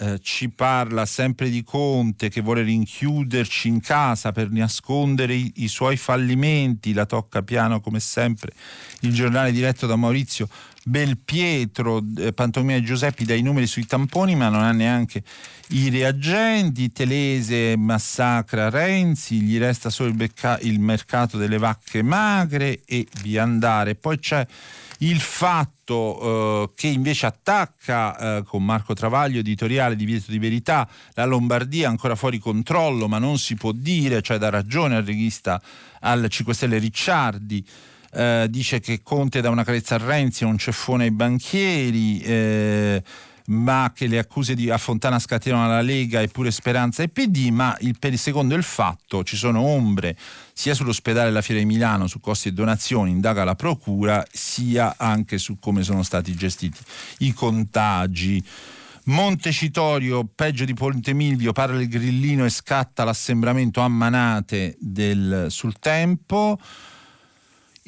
eh, ci parla sempre di Conte che vuole rinchiuderci in casa per nascondere i, i suoi fallimenti. La tocca piano come sempre il giornale diretto da Maurizio Belpietro. eh, pantomima Giuseppe dai numeri sui tamponi ma non ha neanche i reagenti. Telese massacra Renzi, gli resta solo il, becca- il mercato delle vacche magre e via andare. Poi c'è il Fatto eh, che invece attacca eh, con Marco Travaglio, editoriale di Vieto di Verità: la Lombardia ancora fuori controllo ma non si può dire, cioè dà ragione al regista, al cinque Stelle Ricciardi. Uh, dice che Conte dà una carezza a Renzi, un ceffone ai banchieri, eh, ma che le accuse di, a Fontana scatenano la Lega e pure Speranza e P D. Ma il, per il secondo il Fatto ci sono ombre sia sull'ospedale della Fiera di Milano, su costi e donazioni, indaga la procura, sia anche su come sono stati gestiti i contagi. Montecitorio, peggio di Ponte Milvio, parla il grillino e scatta l'assembramento a manate del, sul tempo.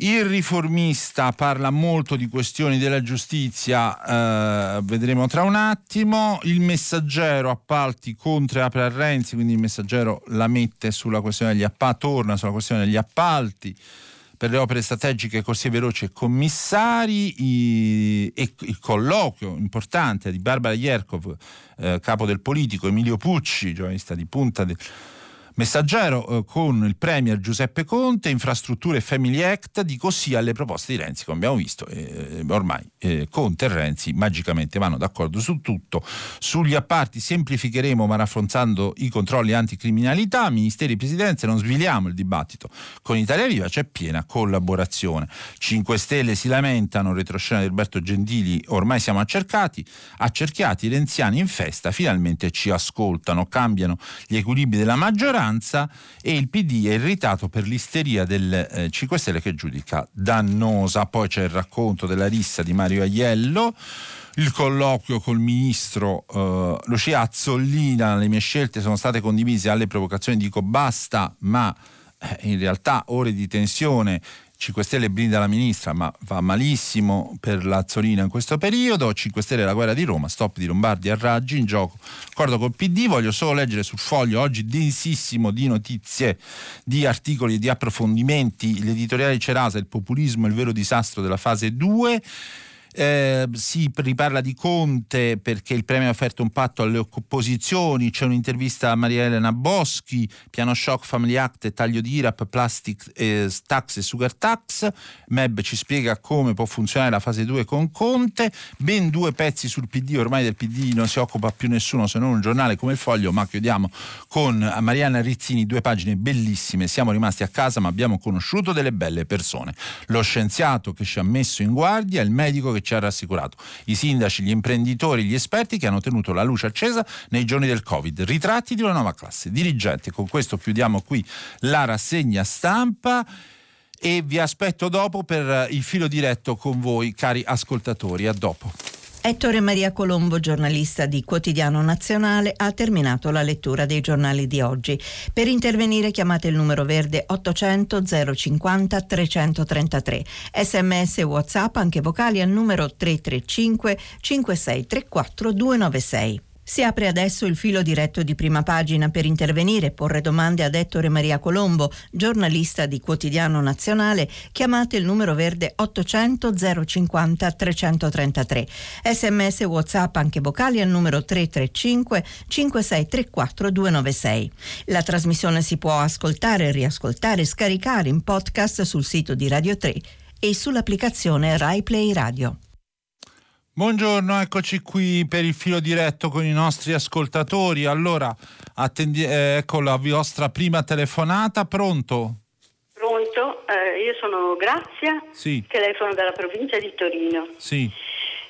Il Riformista parla molto di questioni della giustizia, eh, vedremo tra un attimo. Il Messaggero: appalti contro e apre a Renzi, quindi il Messaggero la mette sulla questione degli appalti, torna sulla questione degli appalti per le opere strategiche, corsie veloci e commissari. I, e il colloquio importante di Barbara Ierkov, eh, capo del Politico, Emilio Pucci, giornalista di punta del Messaggero, eh, con il premier Giuseppe Conte. Infrastrutture e Family Act: dico sì alle proposte di Renzi. Come abbiamo visto, eh, ormai eh, Conte e Renzi magicamente vanno d'accordo su tutto. Sugli appalti semplificheremo ma rafforzando i controlli anticriminalità. Ministeri e presidenze: non sviliamo il dibattito con Italia Viva, c'è piena collaborazione. Cinque Stelle si lamentano, retroscena di Alberto Gentili: ormai siamo accercati, accerchiati, renziani in festa, finalmente ci ascoltano. Cambiano gli equilibri della maggioranza e il P D è irritato per l'isteria del eh, cinque Stelle che giudica dannosa. Poi c'è il racconto della rissa di Mario Aiello, il colloquio col ministro eh, Lucia Azzolina: le mie scelte sono state condivise, alle provocazioni dico basta, ma eh, in realtà ore di tensione. Cinque Stelle brinda la ministra ma va malissimo per l'Azzolina in questo periodo. Cinque Stelle la guerra di Roma, stop di Lombardi a raggi, in gioco accordo col P D. Voglio solo leggere sul Foglio, oggi densissimo di notizie, di articoli, di approfondimenti, l'editoriale di Cerasa: il populismo è il vero disastro della fase due. Eh, si riparla di Conte perché il premio ha offerto un patto alle opposizioni. C'è un'intervista a Maria Elena Boschi: piano shock, family act e taglio di I R A P, plastic eh, tax e sugar tax. Meb ci spiega come può funzionare la fase due con Conte. Ben due pezzi sul P D, ormai del P D non si occupa più nessuno se non un giornale come il Foglio. Ma chiudiamo con Mariana Rizzini, due pagine bellissime: siamo rimasti a casa ma abbiamo conosciuto delle belle persone, lo scienziato che ci ha messo in guardia, il medico che ci ha rassicurato, i sindaci, gli imprenditori, gli esperti che hanno tenuto la luce accesa nei giorni del Covid, ritratti di una nuova classe dirigente. Con questo chiudiamo qui la rassegna stampa e vi aspetto dopo per il filo diretto con voi, cari ascoltatori. A dopo. Ettore Maria Colombo, giornalista di Quotidiano Nazionale, ha terminato la lettura dei giornali di oggi. Per intervenire chiamate il numero verde ottocento zero cinquanta trecentotrentatré. Sms e WhatsApp, anche vocali, al numero tre tre cinque cinque sei tre quattro due nove sei. Si apre adesso il filo diretto di Prima Pagina per intervenire e porre domande ad Ettore Maria Colombo, giornalista di Quotidiano Nazionale. Chiamate il numero verde ottocento zero cinquanta trecentotrentatré. Sms e WhatsApp, anche vocali, al numero tre tre cinque cinque sei tre quattro due nove sei. La trasmissione si può ascoltare, riascoltare e scaricare in podcast sul sito di Radio tre e sull'applicazione Rai Play Radio. Buongiorno, eccoci qui per il filo diretto con i nostri ascoltatori. Allora, attendi- eh, ecco la vostra prima telefonata. Pronto? Pronto, eh, io sono Grazia, sì. Telefono dalla provincia di Torino. Sì.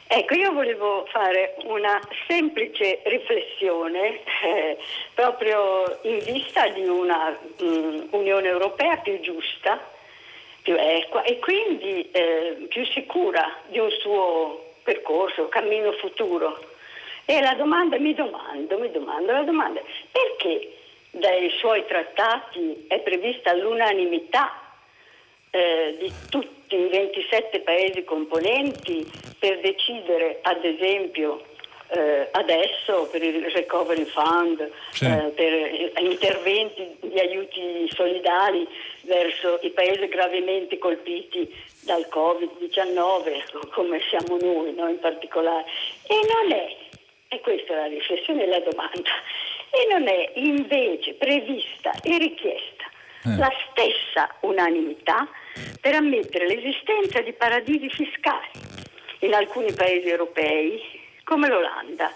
Ecco, io volevo fare una semplice riflessione eh, proprio in vista di una mh, Unione Europea più giusta, più equa e quindi eh, più sicura di un suo percorso, cammino futuro. E la domanda, mi domando, mi domando la domanda, perché dai suoi trattati è prevista l'unanimità eh, di tutti i ventisette paesi componenti per decidere, ad esempio, eh, adesso per il Recovery Fund, sì. eh, per interventi di aiuti solidali verso i paesi gravemente colpiti dal covid diciannove, come siamo noi, no? In particolare. E non è, e questa è la riflessione e la domanda, e non è invece prevista e richiesta eh. la stessa unanimità per ammettere l'esistenza di paradisi fiscali in alcuni paesi europei, come l'Olanda,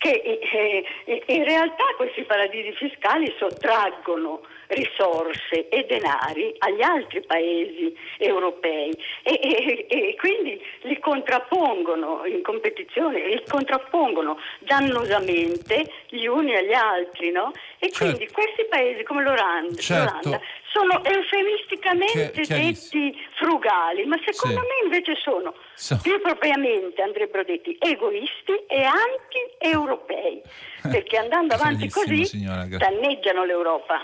che eh, in realtà questi paradisi fiscali sottraggono risorse e denari agli altri paesi europei e, e, e quindi li contrappongono in competizione, li contrappongono dannosamente gli uni agli altri, no? E certo. Quindi questi paesi come l'Olanda, certo. l'Olanda sono eufemisticamente detti frugali, ma secondo sì. me invece sono so. più propriamente, andrebbero detti, egoisti e anti-europei, perché andando avanti così signora. danneggiano l'Europa.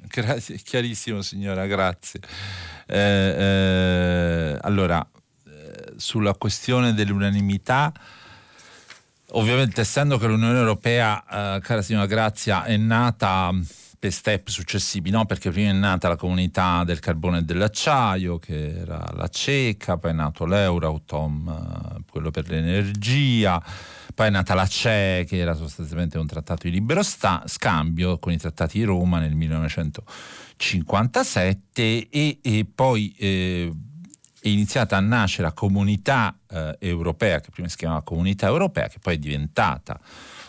Grazie, chiarissimo signora, grazie. Eh, eh, allora, eh, sulla questione dell'unanimità, ovviamente essendo che l'Unione Europea, eh, cara signora Grazia, è nata per step successivi, no? Perché prima è nata la comunità del carbone e dell'acciaio, che era la CECA, poi è nato l'Euratom, eh, quello per l'energia, poi è nata la C E E, che era sostanzialmente un trattato di libero sta- scambio con i trattati di Roma nel millenovecentocinquantasette e, e poi eh, è iniziata a nascere la comunità eh, europea, che prima si chiamava comunità europea, che poi è diventata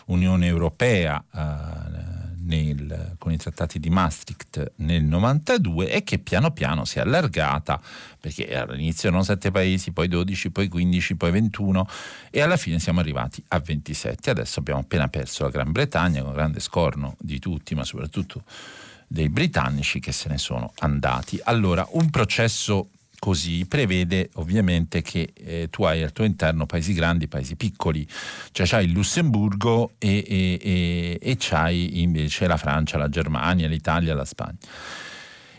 Unione Europea eh, nel, con i trattati di Maastricht nel novantadue e che piano piano si è allargata, perché all'inizio erano sette paesi, poi dodici, poi quindici, poi ventuno e alla fine siamo arrivati a ventisette. Adesso abbiamo appena perso la Gran Bretagna, con grande scorno di tutti, ma soprattutto dei britannici che se ne sono andati. Allora, un processo così prevede ovviamente che eh, tu hai al tuo interno paesi grandi, paesi piccoli, cioè c'hai il Lussemburgo e, e, e, e c'hai invece la Francia, la Germania, l'Italia, la Spagna.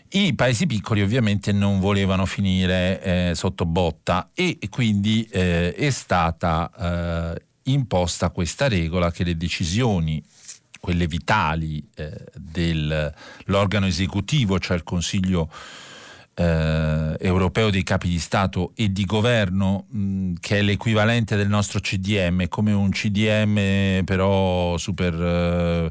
I paesi piccoli ovviamente non volevano finire eh, sotto botta e quindi eh, è stata eh, imposta questa regola che le decisioni, quelle vitali eh, dell'organo esecutivo, cioè il Consiglio eh, europeo dei capi di Stato e di Governo, mh, che è l'equivalente del nostro C D M, come un C D M però super... Eh,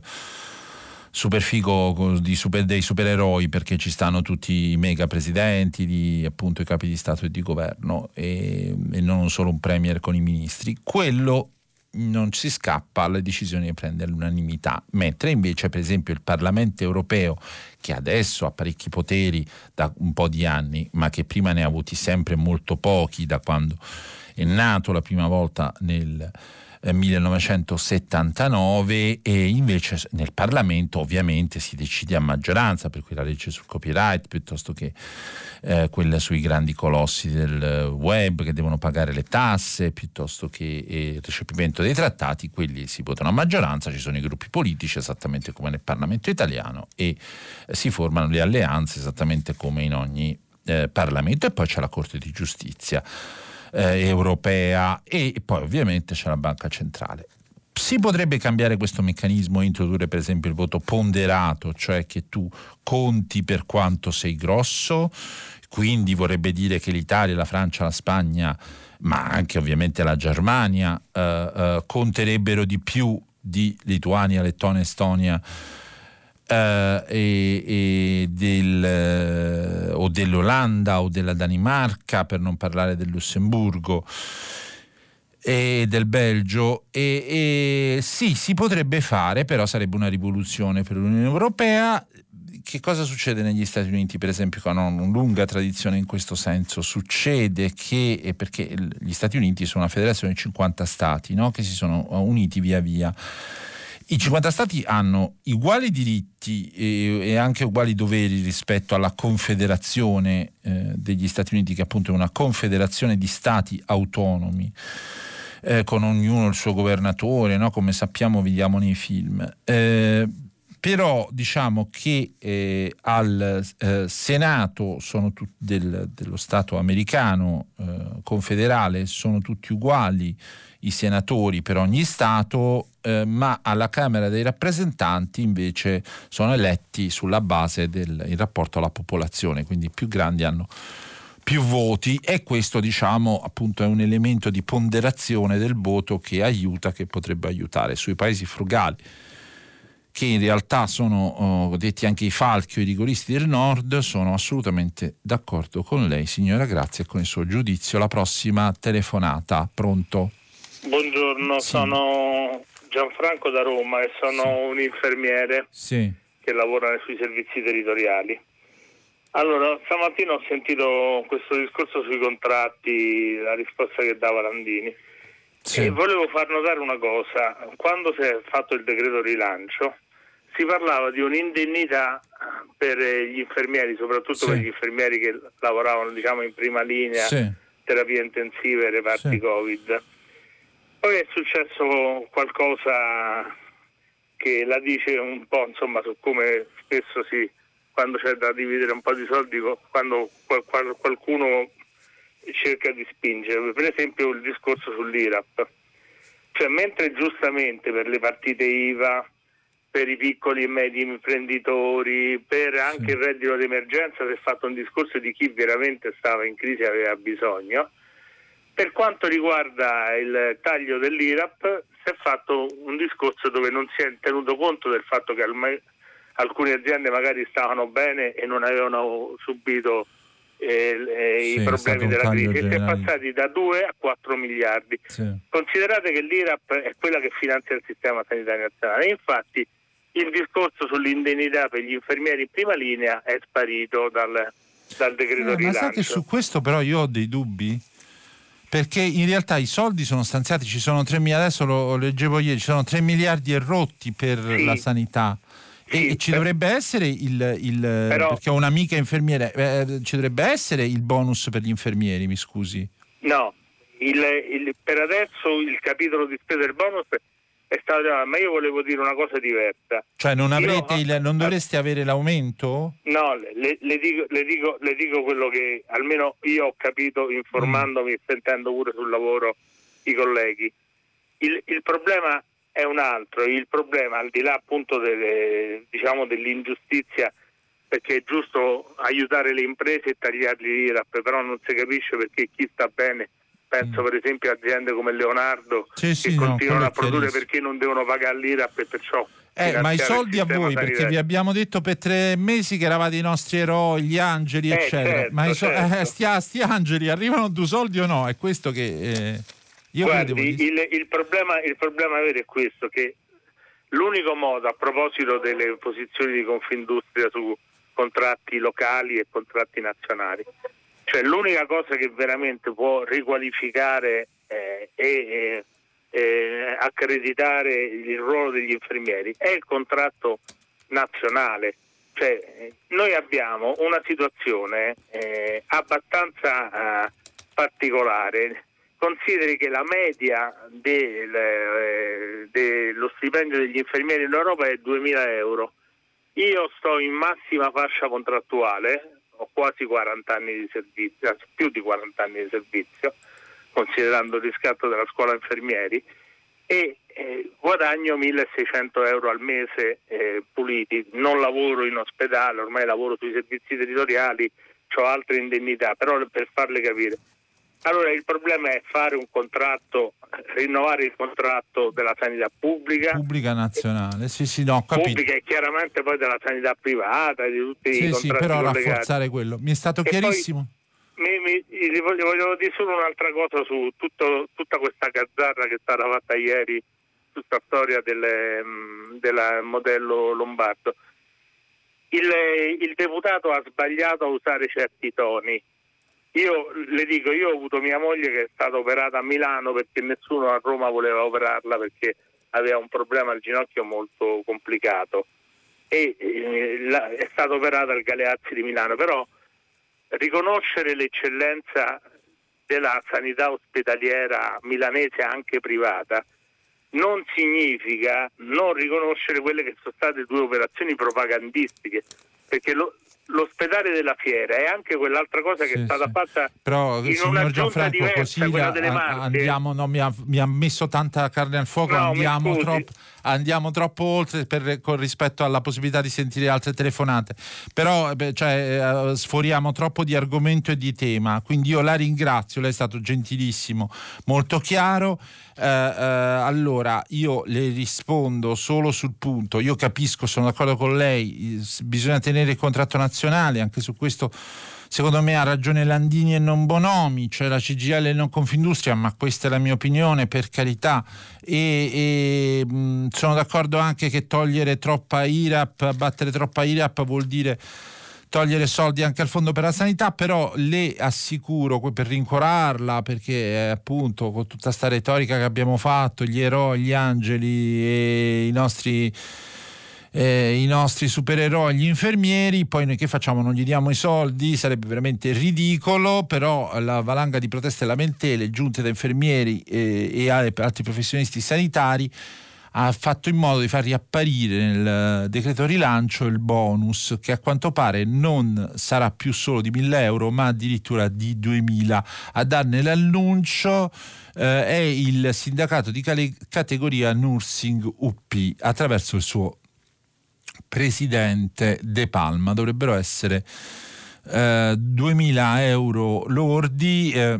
super figo di super, dei supereroi, perché ci stanno tutti i mega presidenti, di, appunto, i capi di Stato e di Governo e, e non solo un premier con i ministri. Quello non si scappa alle decisioni che prende all'unanimità, mentre invece per esempio il Parlamento europeo, che adesso ha parecchi poteri da un po' di anni ma che prima ne ha avuti sempre molto pochi, da quando è nato la prima volta nel eh, millenovecentosettantanove, e invece nel Parlamento ovviamente si decide a maggioranza, per cui la legge sul copyright piuttosto che eh, quella sui grandi colossi del web che devono pagare le tasse, piuttosto che il recepimento dei trattati, quelli si votano a maggioranza, ci sono i gruppi politici esattamente come nel Parlamento italiano e eh, si formano le alleanze esattamente come in ogni eh, Parlamento, e poi c'è la Corte di Giustizia Eh, europea e poi ovviamente c'è la Banca Centrale. Si potrebbe cambiare questo meccanismo e introdurre per esempio il voto ponderato, cioè che tu conti per quanto sei grosso, quindi vorrebbe dire che l'Italia, la Francia, la Spagna, ma anche ovviamente la Germania eh, eh, conterebbero di più di Lituania, Lettonia, Estonia Uh, e, e del, uh, o dell'Olanda o della Danimarca, per non parlare del Lussemburgo e del Belgio, e, e sì, si potrebbe fare, però sarebbe una rivoluzione per l'Unione Europea. Che cosa succede negli Stati Uniti, per esempio, che hanno una lunga tradizione in questo senso? Succede che, perché gli Stati Uniti sono una federazione di cinquanta stati, no? Che si sono uniti via via. I cinquanta stati hanno uguali diritti e, e anche uguali doveri rispetto alla Confederazione eh, degli Stati Uniti, che appunto è una confederazione di stati autonomi, eh, con ognuno il suo governatore, no? Come sappiamo, vediamo nei film. Eh, però diciamo che eh, al eh, Senato sono tu, del, dello Stato americano eh, confederale sono tutti uguali i senatori per ogni Stato, eh, ma alla Camera dei Rappresentanti invece sono eletti sulla base del in rapporto alla popolazione, quindi i più grandi hanno più voti, e questo diciamo appunto è un elemento di ponderazione del voto che aiuta, che potrebbe aiutare sui paesi frugali, che in realtà sono oh, detti anche i falchi o i rigoristi del nord. Sono assolutamente d'accordo con lei, signora Grazia, e con il suo giudizio. La prossima telefonata, pronto? Buongiorno, sì. Sono Gianfranco da Roma e sono sì. un infermiere sì. che lavora sui servizi territoriali. Allora, stamattina ho sentito questo discorso sui contratti, la risposta che dava Landini, sì. e volevo far notare una cosa. Quando si è fatto il decreto rilancio si parlava di un'indennità per gli infermieri, soprattutto sì. per gli infermieri che lavoravano, diciamo, in prima linea, sì. terapie intensive, reparti sì. Covid. Poi è successo qualcosa che la dice un po', insomma, su come spesso si, quando c'è da dividere un po' di soldi, quando qualcuno cerca di spingere. Per esempio il discorso sull'I R A P. Cioè, mentre giustamente per le partite I V A, per i piccoli e medi imprenditori, per anche il reddito d'emergenza si è fatto un discorso di chi veramente stava in crisi e aveva bisogno, per quanto riguarda il taglio dell'I R A P si è fatto un discorso dove non si è tenuto conto del fatto che alcune aziende magari stavano bene e non avevano subito eh, i sì, problemi della crisi, e si è passati da due a quattro miliardi. Sì. Considerate che l'I R A P è quella che finanzia il sistema sanitario nazionale, infatti il discorso sull'indennità per gli infermieri in prima linea è sparito dal, dal decreto eh, rilancio. Ma state, su questo però io ho dei dubbi, perché in realtà i soldi sono stanziati, ci sono tre miliardi, adesso lo leggevo ieri, ci sono tre miliardi e rotti per sì. la sanità, sì, e, e ci dovrebbe essere il, il però, perché ho un'amica infermiera, eh, ci dovrebbe essere il bonus per gli infermieri, mi scusi. No, il, il, per adesso il capitolo di spesa del bonus è stato, ma io volevo dire una cosa diversa. Cioè non avrete io, il, non dovreste avere l'aumento? No, le, le, dico, le, dico, le dico quello che almeno io ho capito informandomi e mm. sentendo pure sul lavoro i colleghi. Il, il problema è un altro, il problema al di là appunto delle, diciamo, dell'ingiustizia, perché è giusto aiutare le imprese e tagliargli l'I R A P, però non si capisce perché chi sta bene. Penso per esempio a aziende come Leonardo sì, che sì, continuano no, a produrre perché non devono pagare l'I R A P e perciò... Eh, ma i soldi a voi, sanitario. Perché vi abbiamo detto per tre mesi che eravate i nostri eroi, gli angeli, eh, eccetera. Certo, ma i so- certo. eh, stia, stia angeli, arrivano due soldi o no? È questo che... Eh, io Guardi, credevo di... il, il, problema, il problema vero è questo, che l'unico modo, a proposito delle posizioni di Confindustria su contratti locali e contratti nazionali, cioè l'unica cosa che veramente può riqualificare eh, e eh, eh, accreditare il ruolo degli infermieri, è il contratto nazionale. Cioè, noi abbiamo una situazione eh, abbastanza eh, particolare. Consideri che la media del, eh, dello stipendio degli infermieri in Europa è duemila euro. Io sto in massima fascia contrattuale, ho quasi quaranta anni di servizio, più di quaranta anni di servizio, considerando il riscatto della scuola infermieri, e eh, guadagno milleseicento euro al mese eh, puliti. Non lavoro in ospedale, ormai lavoro sui servizi territoriali, ho altre indennità, però per farle capire. Allora il problema è fare un contratto, rinnovare il contratto della sanità pubblica. Pubblica nazionale, sì sì, no, capito. Pubblica e chiaramente poi della sanità privata, di tutti sì, i contratti sì, però collegati. Rafforzare quello, mi è stato e chiarissimo. Poi, mi, mi, volevo dire solo un'altra cosa su tutto, tutta questa gazzarra che è stata fatta ieri, tutta la storia del della modello lombardo. Il, il deputato ha sbagliato a usare certi toni. Io le dico, io ho avuto mia moglie che è stata operata a Milano perché nessuno a Roma voleva operarla perché aveva un problema al ginocchio molto complicato e eh, la, è stata operata al Galeazzi di Milano, però riconoscere l'eccellenza della sanità ospedaliera milanese anche privata non significa non riconoscere quelle che sono state due operazioni propagandistiche, perché lo l'ospedale della Fiera è anche quell'altra cosa che sì, è stata sì. fatta però, in una giunta diversa, così quella delle Marche. Andiamo, no, mi, ha, mi ha messo tanta carne al fuoco, no, andiamo, troppo, andiamo troppo oltre per, con rispetto alla possibilità di sentire altre telefonate, però beh, cioè, sforiamo troppo di argomento e di tema, quindi io la ringrazio, lei è stato gentilissimo, molto chiaro. Eh, eh, allora io le rispondo solo sul punto, io capisco, sono d'accordo con lei, bisogna tenere il contratto nazionale. Anche su questo secondo me ha ragione Landini e non Bonomi, cioè la C G I L e non Confindustria, ma questa è la mia opinione, per carità, e, e mh, sono d'accordo anche che togliere troppa I R A P, abbattere troppa I R A P vuol dire togliere soldi anche al fondo per la sanità, però le assicuro, per rincuorarla, perché eh, appunto con tutta sta retorica che abbiamo fatto, gli eroi, gli angeli e i nostri... Eh, i nostri supereroi, gli infermieri, poi noi che facciamo? Non gli diamo i soldi? Sarebbe veramente ridicolo, però la valanga di proteste e lamentele giunte da infermieri e, e altri professionisti sanitari ha fatto in modo di far riapparire nel decreto rilancio il bonus, che a quanto pare non sarà più solo di mille euro ma addirittura di duemila. A darne l'annuncio eh, è il sindacato di cale- categoria Nursing U P attraverso il suo presidente De Palma. Dovrebbero essere eh, duemila euro lordi, eh,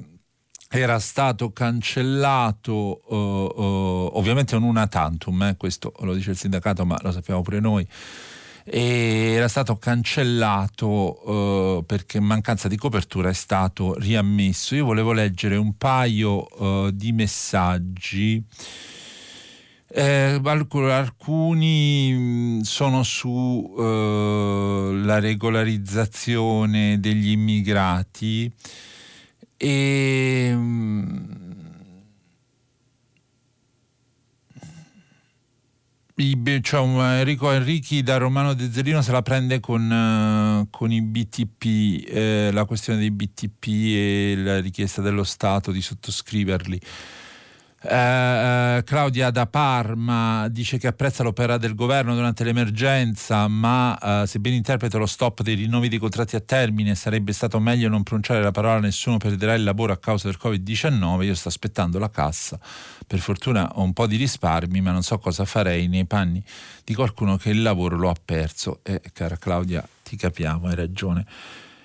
era stato cancellato eh, eh, ovviamente non una tantum, eh, questo lo dice il sindacato ma lo sappiamo pure noi, e era stato cancellato eh, perché in mancanza di copertura è stato riammesso. Io volevo leggere un paio eh, di messaggi. Eh, alcuni sono su eh, la regolarizzazione degli immigrati e cioè, Enrico Enrichi da Romano Dezzerino se la prende con, con i B T P, eh, la questione dei B T P e la richiesta dello Stato di sottoscriverli. Uh, Claudia da Parma dice che apprezza l'opera del governo durante l'emergenza, ma uh, se ben interpreto lo stop dei rinnovi dei contratti a termine, sarebbe stato meglio non pronunciare la parola nessuno perderà il lavoro a causa del covid diciannove. Io sto aspettando la cassa, per fortuna ho un po' di risparmi, ma non so cosa farei nei panni di qualcuno che il lavoro lo ha perso. E eh, cara Claudia, ti capiamo, hai ragione.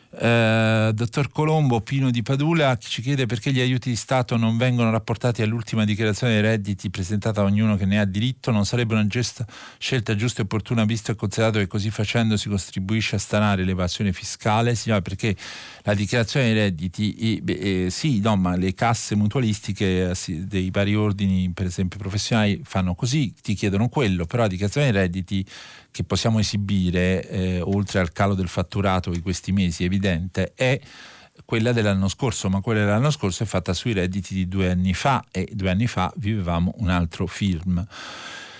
Uh, dottor Colombo, Pino di Padula ci chiede perché gli aiuti di Stato non vengono rapportati all'ultima dichiarazione dei redditi presentata a ognuno che ne ha diritto. Non sarebbe una gesta, scelta giusta e opportuna, visto e considerato che così facendo si contribuisce a stanare l'evasione fiscale? Sì, ma perché la dichiarazione dei redditi, eh, beh, eh, sì, no, ma le casse mutualistiche eh, sì, dei vari ordini, per esempio professionali, fanno così, ti chiedono quello, però la dichiarazione dei redditi che possiamo esibire, eh, oltre al calo del fatturato di questi mesi evidente, è quella dell'anno scorso, ma quella dell'anno scorso è fatta sui redditi di due anni fa, e due anni fa vivevamo un altro film.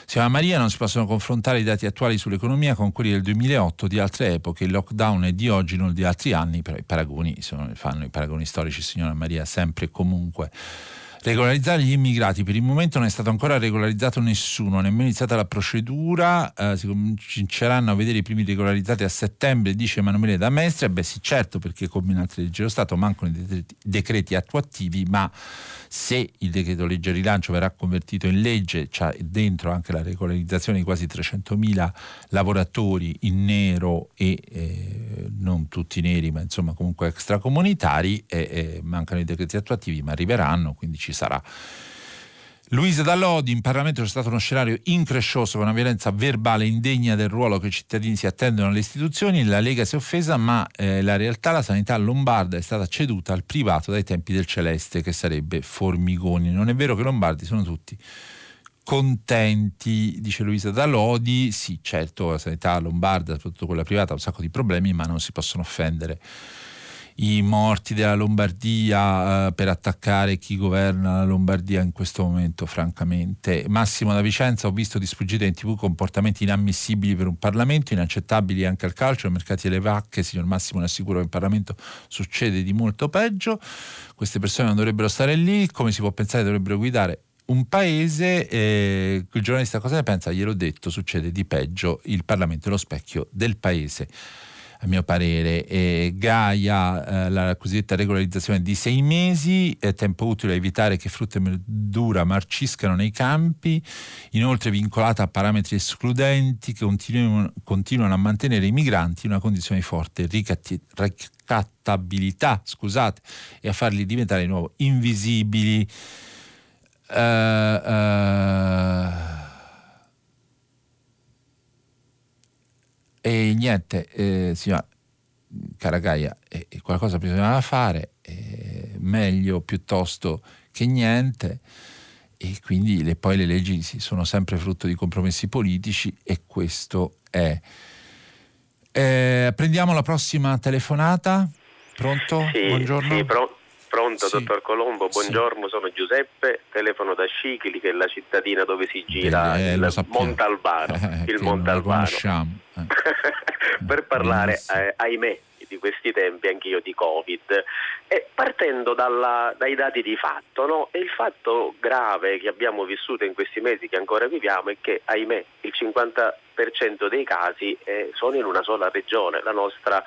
Siamo a Maria, non si possono confrontare i dati attuali sull'economia con quelli del duemilaotto, di altre epoche. Il lockdown è di oggi, non di altri anni, però i paragoni sono, fanno i paragoni storici, signora Maria, sempre e comunque. Regolarizzare gli immigrati: per il momento non è stato ancora regolarizzato nessuno, nemmeno iniziata la procedura, eh, si cominceranno a vedere i primi regolarizzati a settembre, dice Emanuele da Mestre. Beh sì, certo, perché come in altri leggi dello Stato mancano i decreti, decreti attuativi, ma se il decreto legge rilancio verrà convertito in legge, c'è cioè dentro anche la regolarizzazione di quasi trecentomila lavoratori in nero e eh, non tutti neri, ma insomma comunque extracomunitari, e, e mancano i decreti attuativi, ma arriveranno, quindi ci sarà. Luisa Dall'Odi: in Parlamento c'è stato uno scenario increscioso con una violenza verbale indegna del ruolo che i cittadini si attendono alle istituzioni. La Lega si è offesa, ma eh, la realtà, la sanità lombarda è stata ceduta al privato dai tempi del Celeste, che sarebbe Formigoni. Non è vero che i lombardi sono tutti contenti, dice Luisa Dall'Odi. Sì, certo, la sanità lombarda, soprattutto quella privata, ha un sacco di problemi, ma non si possono offendere i morti della Lombardia eh, per attaccare chi governa la Lombardia in questo momento, francamente. Massimo da Vicenza: ho visto di sfuggita in tv comportamenti inammissibili per un Parlamento, inaccettabili anche al calcio, ai mercati e alle vacche. Signor Massimo, ne assicuro che in Parlamento succede di molto peggio. Queste persone non dovrebbero stare lì, come si può pensare dovrebbero guidare un paese? Eh, il giornalista cosa ne pensa? Gliel'ho detto, succede di peggio, il Parlamento è lo specchio del paese, a mio parere. eh, Gaia: eh, la cosiddetta regolarizzazione di sei mesi è tempo utile a evitare che frutta e verdura marciscano nei campi, inoltre vincolata a parametri escludenti che continuano, continuano a mantenere i migranti in una condizione di forte ricatti, ricattabilità scusate, e a farli diventare di nuovo invisibili. uh, uh... E niente, eh, signora cara Gaia, eh, qualcosa bisognava fare, eh, meglio piuttosto che niente, e quindi le, poi le leggi sono sempre frutto di compromessi politici, e questo è. Eh, prendiamo la prossima telefonata. Pronto? Sì, buongiorno. Sì, pro- pronto, sì. Dottor Colombo, buongiorno, sì. Sono Giuseppe, telefono da Scicli, che è la cittadina dove si gira eh, il Montalbano, eh, il Montalbano. Per parlare, eh, ahimè, di questi tempi anch'io di Covid, e partendo dalla, dai dati di fatto, no? E il fatto grave che abbiamo vissuto in questi mesi, che ancora viviamo, è che ahimè il cinquanta per cento dei casi eh, sono in una sola regione, la nostra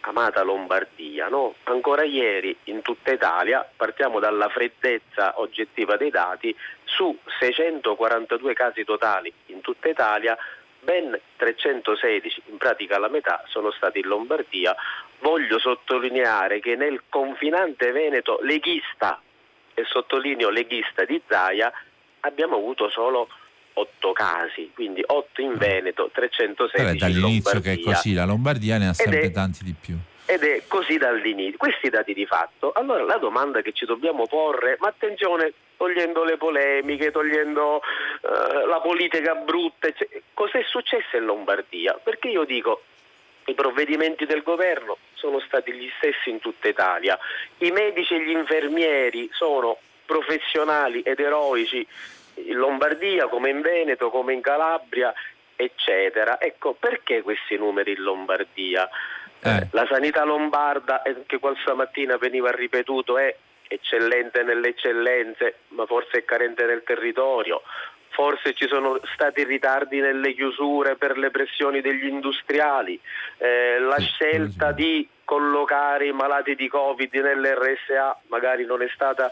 amata Lombardia, no? Ancora ieri in tutta Italia, partiamo dalla freddezza oggettiva dei dati, su seicentoquarantadue casi totali in tutta Italia, ben trecentosedici, in pratica la metà, sono stati in Lombardia. Voglio sottolineare che nel confinante Veneto leghista, e sottolineo leghista, di Zaia, abbiamo avuto solo otto casi, quindi otto in Veneto, trecentosedici dall'inizio in Lombardia. Che è così, la Lombardia ne ha sempre è, tanti di più. Ed è così dall'inizio, questi dati di fatto. Allora la domanda che ci dobbiamo porre, ma attenzione, togliendo le polemiche, togliendo uh, la politica brutta, cioè, cos'è successo in Lombardia? Perché io dico, i provvedimenti del governo sono stati gli stessi in tutta Italia, i medici e gli infermieri sono professionali ed eroici in Lombardia, come in Veneto, come in Calabria, eccetera. Ecco, perché questi numeri in Lombardia? Eh. La sanità lombarda, che questa mattina veniva ripetuto, è eccellente nelle eccellenze, ma forse è carente nel territorio, forse ci sono stati ritardi nelle chiusure per le pressioni degli industriali, eh, la scelta di collocare i malati di Covid nelle R S A magari non è stata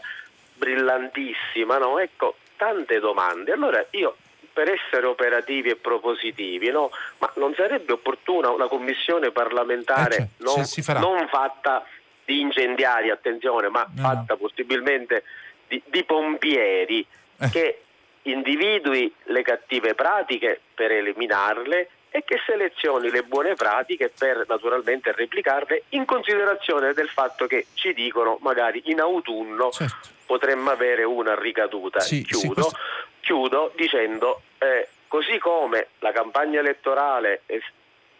brillantissima, no? Ecco, tante domande. Allora io, per essere operativi e propositivi, no? Ma non sarebbe opportuna una commissione parlamentare, eh, cioè, non, si farà. non fatta di incendiari, attenzione, ma no, fatta possibilmente di, di pompieri, eh. che individui le cattive pratiche per eliminarle e che selezioni le buone pratiche per naturalmente replicarle, in considerazione del fatto che ci dicono magari in autunno, certo, potremmo avere una ricaduta. Sì, chiudo, sì, questo... chiudo dicendo, eh, così come la campagna elettorale è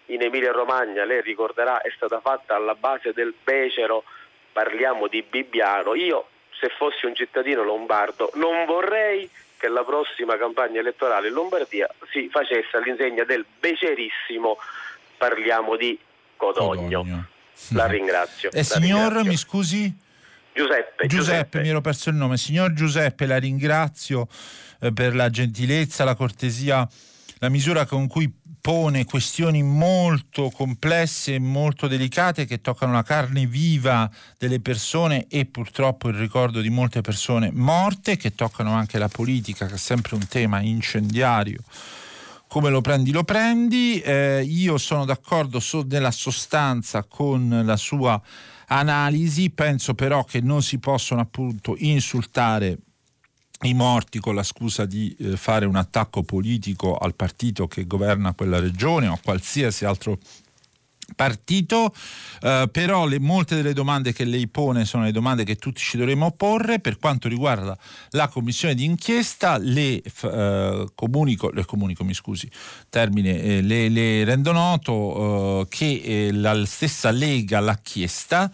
in Emilia Romagna, lei ricorderà, è stata fatta alla base del becero parliamo di Bibbiano. Io, se fossi un cittadino lombardo, non vorrei che la prossima campagna elettorale in Lombardia si facesse all'insegna del becerissimo parliamo di Codogno. Codogno. La ringrazio. E eh, signor, ringrazio. Mi scusi? Giuseppe, Giuseppe, Giuseppe, mi ero perso il nome. Signor Giuseppe, la ringrazio eh, per la gentilezza, la cortesia, la misura con cui pone questioni molto complesse e molto delicate che toccano la carne viva delle persone e purtroppo il ricordo di molte persone morte, che toccano anche la politica, che è sempre un tema incendiario. Come lo prendi lo prendi, eh, io sono d'accordo so, nella sostanza con la sua analisi, penso però che non si possono appunto insultare i morti con la scusa di eh, fare un attacco politico al partito che governa quella regione o a qualsiasi altro partito, eh, però le, molte delle domande che lei pone sono le domande che tutti ci dovremmo porre. Per quanto riguarda la commissione d'inchiesta, le eh, comunico, le comunico, mi scusi, termine, eh, le, le rendo noto eh, che eh, la stessa Lega l'ha chiesta,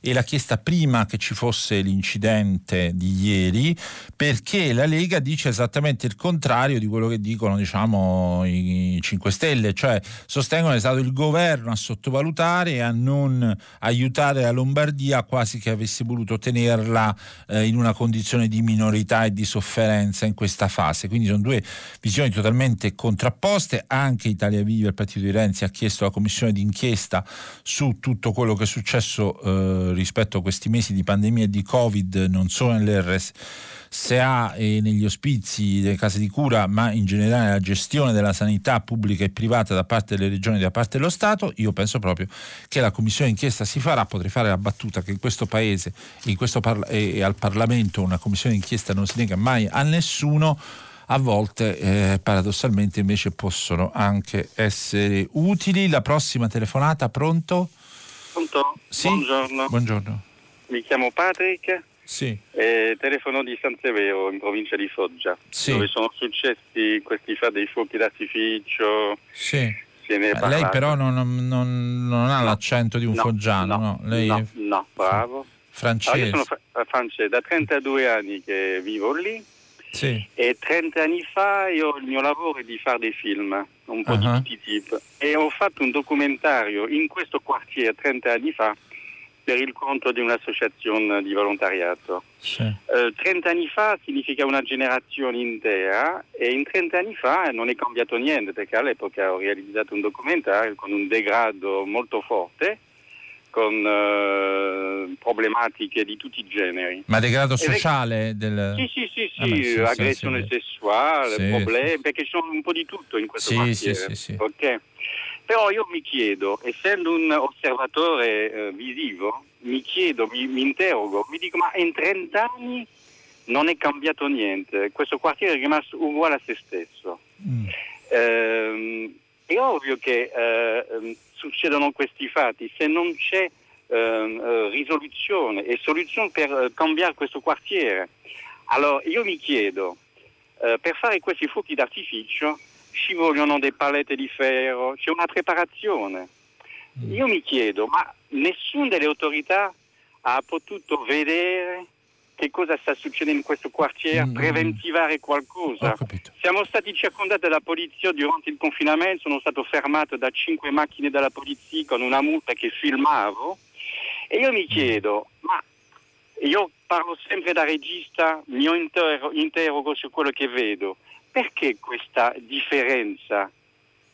e l'ha chiesta prima che ci fosse l'incidente di ieri, perché la Lega dice esattamente il contrario di quello che dicono, diciamo, i cinque Stelle, cioè sostengono è stato il governo a sottovalutare e a non aiutare la Lombardia, quasi che avesse voluto tenerla eh, in una condizione di minorità e di sofferenza in questa fase. Quindi sono due visioni totalmente contrapposte. Anche Italia Viva, il partito di Renzi, ha chiesto la commissione d'inchiesta su tutto quello che è successo eh, rispetto a questi mesi di pandemia e di Covid, non solo nell'erre esse a e negli ospizi, delle case di cura, ma in generale la gestione della sanità pubblica e privata da parte delle regioni e da parte dello Stato. Io penso proprio che la commissione d'inchiesta si farà. Potrei fare la battuta che in questo paese in questo parla- e al Parlamento una commissione d'inchiesta non si nega mai a nessuno. A volte eh, paradossalmente invece possono anche essere utili. La prossima telefonata, pronto? Sì. Buongiorno. Buongiorno, mi chiamo Patrick, sì. eh, telefono di San Severo in provincia di Foggia, sì. dove sono successi questi fa dei fuochi d'artificio. Sì. Se ne eh, lei però non, non, non ha no. l'accento di un no, foggiano, no, no. Lei no, no. bravo. Francese. Allora, io sono fra- francese, da trentadue anni che vivo lì. Sì. E trenta anni fa io, il mio lavoro è di fare dei film, un po' uh-huh. di tutti i tipi, e ho fatto un documentario in questo quartiere trenta anni fa per il conto di un'associazione di volontariato. Sì. eh, trenta anni fa significa una generazione intera, e in trenta anni fa non è cambiato niente, perché all'epoca ho realizzato un documentario con un degrado molto forte, con eh, problematiche di tutti i generi. Ma degrado sociale? Del... Sì, sì, sì, sì, ah, sì, sì aggressione sì, sessuale, sì, problemi, sì. perché ci sono un po' di tutto in questo sì, quartiere. Sì, sì, sì. Okay. Però io mi chiedo, essendo un osservatore eh, visivo, mi chiedo, mi, mi interrogo, mi dico, ma in trenta anni non è cambiato niente, questo quartiere è rimasto uguale a se stesso. Mm. Eh, è ovvio che... Eh, succedono questi fatti, se non c'è eh, risoluzione e soluzione per eh, cambiare questo quartiere. Allora io mi chiedo, eh, per fare questi fuochi d'artificio ci vogliono dei palette di ferro, c'è una preparazione. Io mi chiedo, ma nessuna delle autorità ha potuto vedere che cosa sta succedendo in questo quartiere, mm. preventivare qualcosa. Siamo stati circondati dalla polizia durante il confinamento, sono stato fermato da cinque macchine della polizia con una multa che filmavo, e io mi chiedo, ma io parlo sempre da regista, mi inter- interrogo su quello che vedo, perché questa differenza?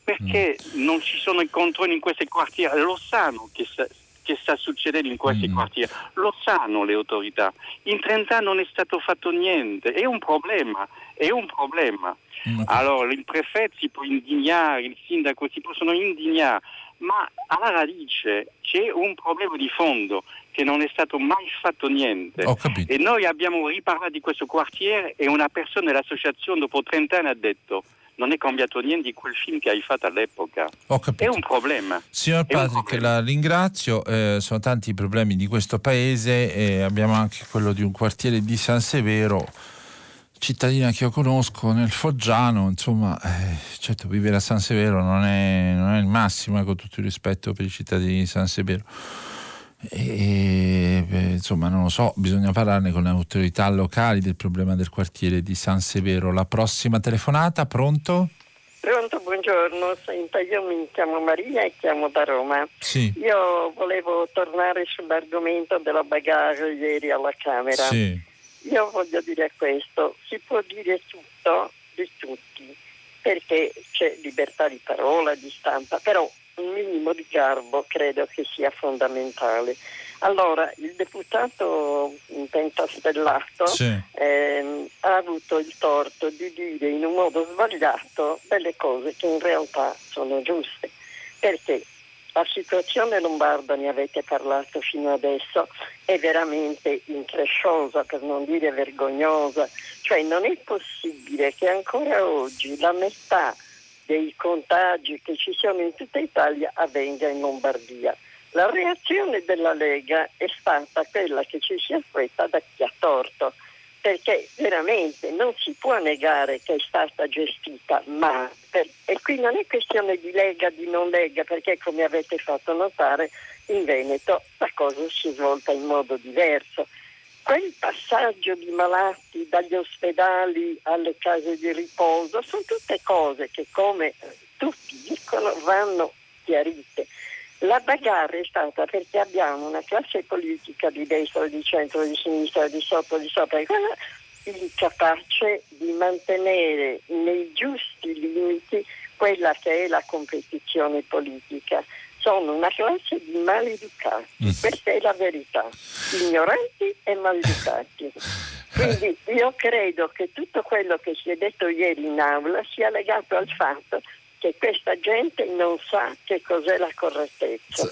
Perché mm. non ci sono i controlli in questi quartieri? Lo sanno che... Se- che sta succedendo in questi mm. quartieri, lo sanno le autorità, in trenta anni non è stato fatto niente, è un problema, è un problema. Mm. Allora il prefetto si può indignare, il sindaco si possono indignare, ma alla radice c'è un problema di fondo, che non è stato mai fatto niente. Ho capito. E noi abbiamo riparlato di questo quartiere, e una persona dell'associazione dopo trenta anni ha detto: non è cambiato niente di quel film che hai fatto all'epoca. Ho capito. È un problema. Signor Patrick, la ringrazio. Eh, sono tanti i problemi di questo paese, e abbiamo anche quello di un quartiere di San Severo, cittadina che io conosco nel Foggiano. Insomma, eh, certo, vivere a San Severo non è, non è il massimo, eh, con tutto il rispetto per i cittadini di San Severo. E, e, insomma, non lo so, bisogna parlarne con le autorità locali del problema del quartiere di San Severo. La prossima telefonata, pronto? Pronto, buongiorno. Senta, io mi chiamo Maria e chiamo da Roma. Sì. Io volevo tornare sull'argomento della bagarre ieri alla Camera. Sì. Io voglio dire questo: si può dire tutto di tutti, perché c'è libertà di parola, di stampa, però un minimo di garbo credo che sia fondamentale. Allora, il deputato Pentastellato sì. ehm, ha avuto il torto di dire in un modo sbagliato delle cose che in realtà sono giuste, perché la situazione lombarda, ne avete parlato fino adesso, è veramente incresciosa, per non dire vergognosa. Cioè, non è possibile che ancora oggi la metà dei contagi che ci sono in tutta Italia avvenga in Lombardia. La reazione della Lega è stata quella che ci si aspetta da chi ha torto, perché veramente non si può negare che è stata gestita male. E qui non è questione di Lega, di non Lega, perché, come avete fatto notare, in Veneto la cosa si è svolta in modo diverso. Quel passaggio di malati dagli ospedali alle case di riposo sono tutte cose che, come tutti dicono, vanno chiarite. La bagarre è stata perché abbiamo una classe politica di destra, di centro, di sinistra, di sotto, di sopra, incapace di mantenere nei giusti limiti quella che è la competizione politica. Sono una classe di maleducati, mm. questa è la verità, ignoranti e maleducati. Quindi io credo che tutto quello che si è detto ieri in aula sia legato al fatto che questa gente non sa che cos'è la correttezza.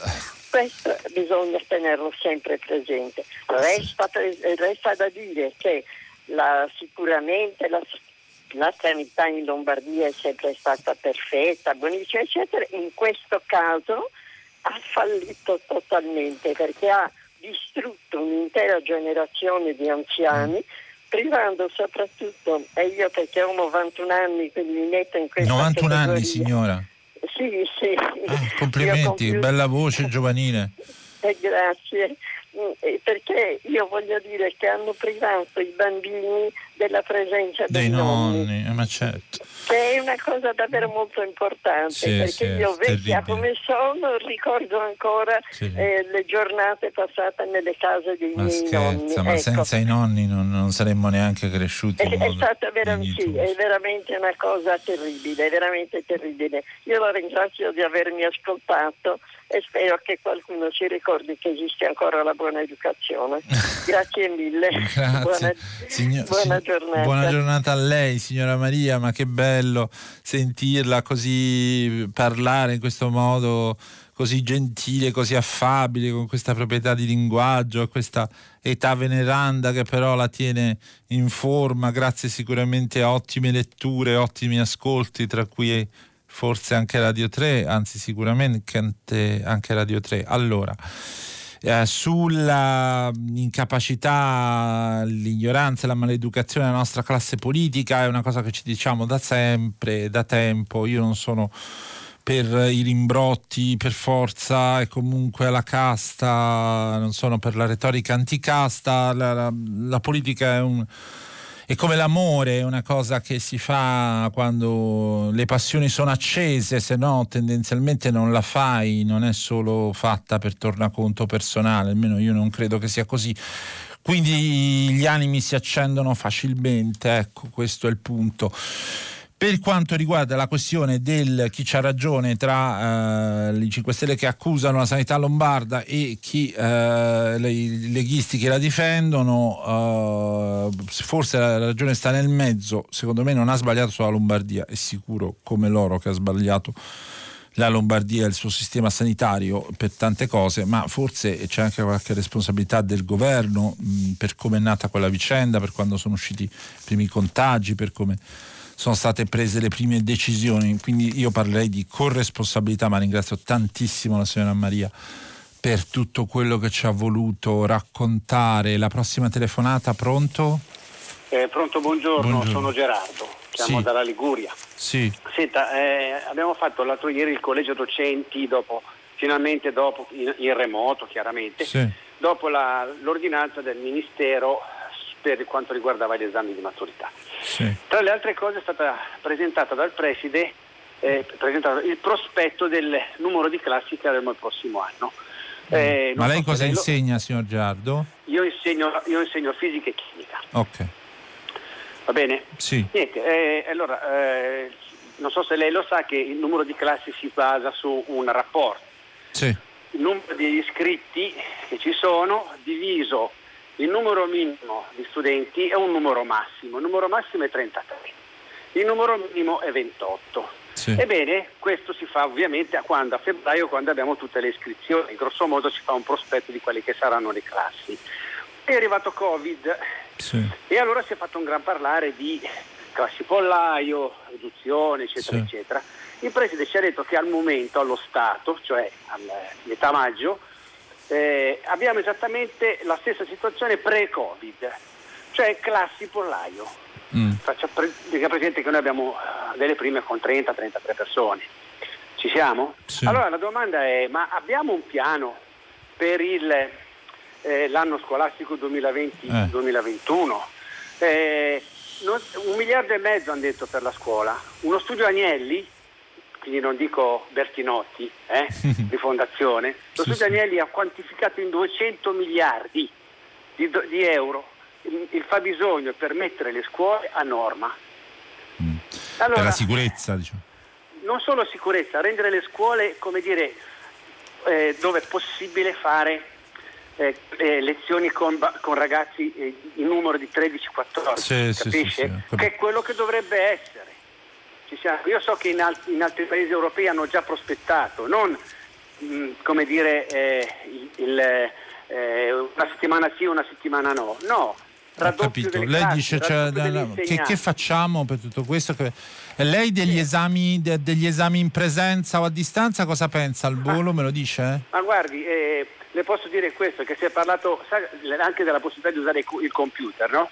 Questo bisogna tenerlo sempre presente. Resta, pre- resta da dire che la, sicuramente la La sanità in Lombardia è sempre stata perfetta, buonissima, eccetera. In questo caso ha fallito totalmente, perché ha distrutto un'intera generazione di anziani, privando soprattutto, e io perché ho novantuno anni, quindi mi metto in questa novantuno categoria. Anni, signora? Sì, sì. Ah, complimenti, che bella voce giovanile. Eh, grazie. Perché io voglio dire che hanno privato i bambini della presenza dei, dei nonni, nonni, ma certo. Che è una cosa davvero molto importante, sì, perché sì, io vecchia terribile. Come sono ricordo ancora sì. eh, le giornate passate nelle case dei ma miei scherza, nonni. Ma ecco. Senza i nonni non, non saremmo neanche cresciuti. È, è stata veramente, sì, è veramente una cosa terribile, è veramente terribile. Io la ringrazio di avermi ascoltato e spero che qualcuno si ricordi che esiste ancora la buona educazione. Grazie mille. Grazie. Buona, Signor, buona si, giornata. Buona giornata a lei, signora Maria, ma che bello sentirla così parlare in questo modo così gentile, così affabile, con questa proprietà di linguaggio, questa età veneranda che però la tiene in forma, grazie sicuramente a ottime letture, ottimi ascolti, tra cui forse anche Radio tre, anzi sicuramente anche Radio tre. Allora, eh, sulla incapacità, l'ignoranza e la maleducazione della nostra classe politica è una cosa che ci diciamo da sempre, da tempo. Io non sono per i rimbrotti per forza e comunque la casta, non sono per la retorica anticasta. La, la, la politica è un... E come l'amore è una cosa che si fa quando le passioni sono accese, se no tendenzialmente non la fai, non è solo fatta per tornaconto personale, almeno io non credo che sia così. Quindi gli animi si accendono facilmente, ecco, questo è il punto. Per quanto riguarda la questione del chi c'ha ragione tra eh, i cinque Stelle che accusano la sanità lombarda e chi eh, i leghisti che la difendono, eh, forse la ragione sta nel mezzo. Secondo me non ha sbagliato solo la Lombardia, è sicuro come loro che ha sbagliato la Lombardia e il suo sistema sanitario per tante cose, ma forse c'è anche qualche responsabilità del governo mh, per come è nata quella vicenda, per quando sono usciti i primi contagi, per come sono state prese le prime decisioni. Quindi io parlerei di corresponsabilità, ma ringrazio tantissimo la signora Maria per tutto quello che ci ha voluto raccontare. La prossima telefonata, pronto? Eh, pronto, buongiorno. buongiorno, sono Gerardo, siamo sì. dalla Liguria. Sì. Senta, eh, abbiamo fatto l'altro ieri il collegio docenti dopo finalmente dopo, in, in remoto chiaramente, sì. dopo la, l'ordinanza del Ministero per quanto riguardava gli esami di maturità. Sì. Tra le altre cose è stata presentata dal preside eh, presentato il prospetto del numero di classi che avremo il prossimo anno. Eh, Ma lei cosa insegna, signor Giardo? Io insegno, io insegno fisica e chimica. Ok. Va bene? Sì. Niente, eh, allora, eh, non so se lei lo sa che il numero di classi si basa su un rapporto. Sì. Il numero degli iscritti che ci sono diviso il numero minimo di studenti è un numero massimo. Il numero massimo è trentatré. Il numero minimo è ventotto. Sì. Ebbene, questo si fa ovviamente a, quando, a febbraio, quando abbiamo tutte le iscrizioni. Grosso modo si fa un prospetto di quelle che saranno le classi. È arrivato Covid, sì. e allora si è fatto un gran parlare di classi pollaio, riduzione, eccetera, sì. eccetera. Il preside ci ha detto che al momento, allo Stato, cioè a metà maggio, eh, abbiamo esattamente la stessa situazione pre-Covid, cioè classi pollaio. Mm. Faccia presente che noi abbiamo delle prime con trenta trentatré persone. Ci siamo? Sì. Allora la domanda è: ma abbiamo un piano per il, eh, l'anno scolastico duemilaventi duemilaventuno? Eh. Eh, non, un miliardo e mezzo hanno detto per la scuola. Uno studio Agnelli, quindi non dico Bertinotti, eh, di fondazione, lo studio sì, Agnelli sì. ha quantificato in duecento miliardi di, di euro il fabbisogno per mettere le scuole a norma. Mm. Allora, per la sicurezza, diciamo. Non solo sicurezza, rendere le scuole, come dire, eh, dove è possibile fare eh, eh, lezioni con, con ragazzi eh, in numero di tredici quattordici, sì, capisce? Sì, sì, sì. Che è quello che dovrebbe essere. Ci siamo. Io so che in, alt- in altri paesi europei hanno già prospettato, non mh, come dire eh, il, il, eh, una settimana sì, una settimana no. No. Ho capito. Lei classi, dice cioè, da, no, che, che facciamo per tutto questo? Che, lei degli, sì. esami, de, degli esami in presenza o a distanza cosa pensa al volo? Ah, me lo dice? Ma guardi, eh, le posso dire questo, che si è parlato sa, anche della possibilità di usare il computer, no?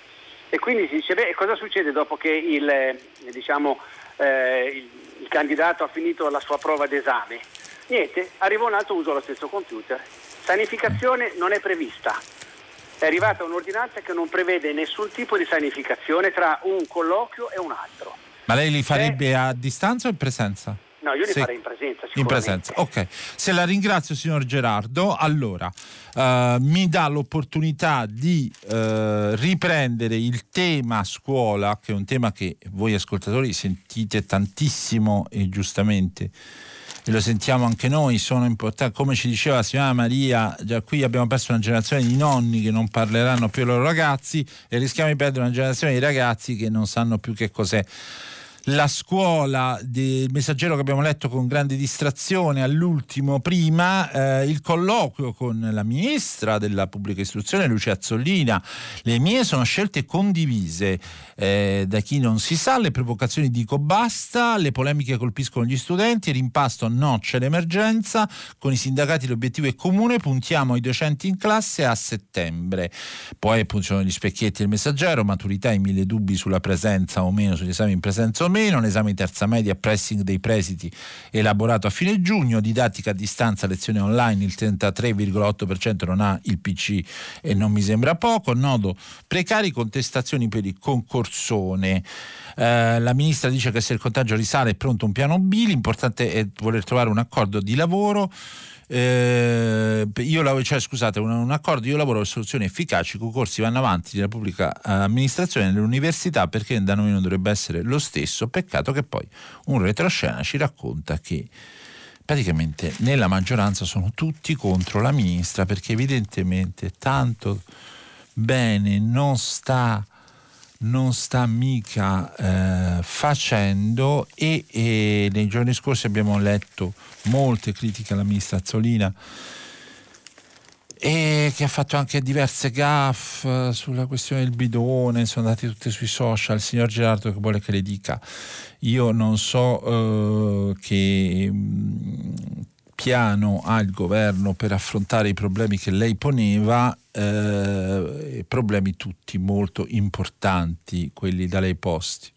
E quindi si dice, beh, cosa succede dopo che il, eh, diciamo, eh, il, il candidato ha finito la sua prova d'esame? Niente, arriva un altro, usa lo stesso computer. Sanificazione non è prevista. È arrivata un'ordinanza che non prevede nessun tipo di sanificazione tra un colloquio e un altro. Ma lei li farebbe eh. a distanza o in presenza? No, io li Se... farei in presenza, sicuramente. In presenza, ok. Se la ringrazio, signor Gerardo. Allora, eh, mi dà l'opportunità di eh, riprendere il tema scuola, che è un tema che voi ascoltatori sentite tantissimo e giustamente. E lo sentiamo anche noi, sono importanti, come ci diceva la signora Maria, già qui abbiamo perso una generazione di nonni che non parleranno più ai loro ragazzi e rischiamo di perdere una generazione di ragazzi che non sanno più che cos'è la scuola. Del Messaggero che abbiamo letto con grande distrazione all'ultimo prima, eh, il colloquio con la ministra della pubblica istruzione Lucia Azzolina: le mie sono scelte condivise, eh, da chi non si sa, le provocazioni dico basta, le polemiche colpiscono gli studenti, rimpasto no, c'è l'emergenza, con i sindacati l'obiettivo è comune, puntiamo ai docenti in classe a settembre. Poi funzionano gli specchietti del Messaggero: maturità, i mille dubbi sulla presenza o meno, sugli esami in presenza o meno, un esame in terza media, pressing dei presidi elaborato a fine giugno, didattica a distanza, lezione online, il trentatré virgola otto per cento non ha il P C e non mi sembra poco, nodo precari, contestazioni per il concorsone. Eh, la ministra dice che se il contagio risale è pronto un piano B, l'importante è voler trovare un accordo di lavoro. Eh, io la, cioè, scusate, un, un accordo io lavoro per soluzioni efficaci, i concorsi vanno avanti nella pubblica amministrazione e nell'università, perché da noi non dovrebbe essere lo stesso. Peccato che poi un retroscena ci racconta che praticamente nella maggioranza sono tutti contro la ministra, perché evidentemente tanto bene non sta non sta mica eh, facendo e, e nei giorni scorsi abbiamo letto molte critiche alla ministra Azzolina, e che ha fatto anche diverse gaffe sulla questione del bidone, sono andate tutte sui social. Il signor Gerardo, che vuole che le dica, io non so eh, che piano ha il governo per affrontare i problemi che lei poneva, eh, problemi tutti molto importanti quelli da lei posti.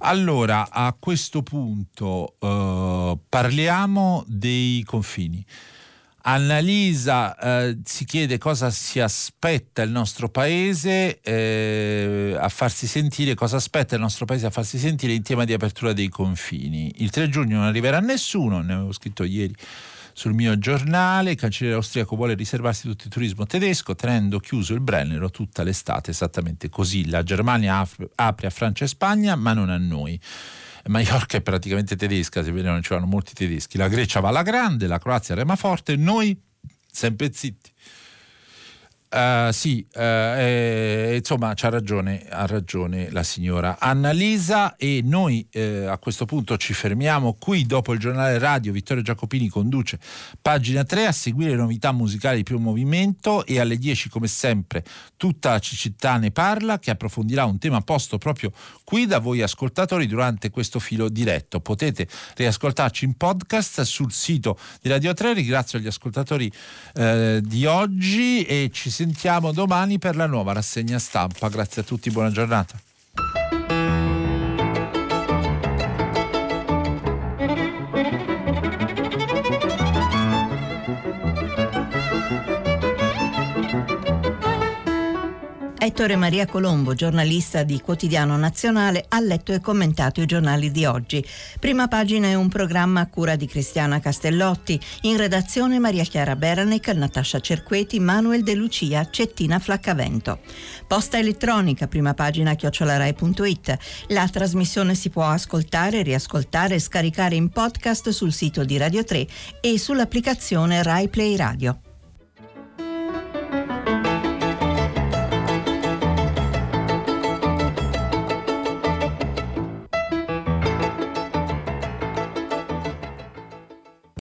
Allora, a questo punto eh, parliamo dei confini. Annalisa eh, si chiede cosa si aspetta il nostro paese eh, a farsi sentire, cosa aspetta il nostro paese a farsi sentire in tema di apertura dei confini. Il tre giugno non arriverà nessuno, ne avevo scritto ieri sul mio giornale. Il cancelliere austriaco vuole riservarsi tutto il turismo tedesco tenendo chiuso il Brennero tutta l'estate, esattamente così. La Germania af- apre a Francia e Spagna, ma non a noi. Maiorca è praticamente tedesca, si vedono, c'erano molti tedeschi. La Grecia va alla grande, la Croazia rema forte, noi sempre zitti. Uh, sì, uh, eh, insomma c'ha ragione, ha ragione la signora Annalisa, e noi eh, a questo punto ci fermiamo qui. Dopo il giornale radio, Vittorio Giacopini conduce Pagina tre, a seguire le novità musicali più movimento, e alle dieci come sempre tutta la città ne parla, che approfondirà un tema posto proprio qui da voi ascoltatori durante questo filo diretto. Potete riascoltarci in podcast sul sito di Radio tre. Ringrazio gli ascoltatori eh, di oggi e ci sentiamo domani per la nuova rassegna stampa. Grazie a tutti, buona giornata. Ettore Maria Colombo, giornalista di Quotidiano Nazionale, ha letto e commentato i giornali di oggi. Prima Pagina è un programma a cura di Cristiana Castellotti, in redazione Maria Chiara Beranec, Natascia Cerqueti, Manuel De Lucia, Cettina Flaccavento. Posta elettronica, prima pagina chiocciola rai punto it. La trasmissione si può ascoltare, riascoltare e scaricare in podcast sul sito di Radio tre e sull'applicazione Rai Play Radio.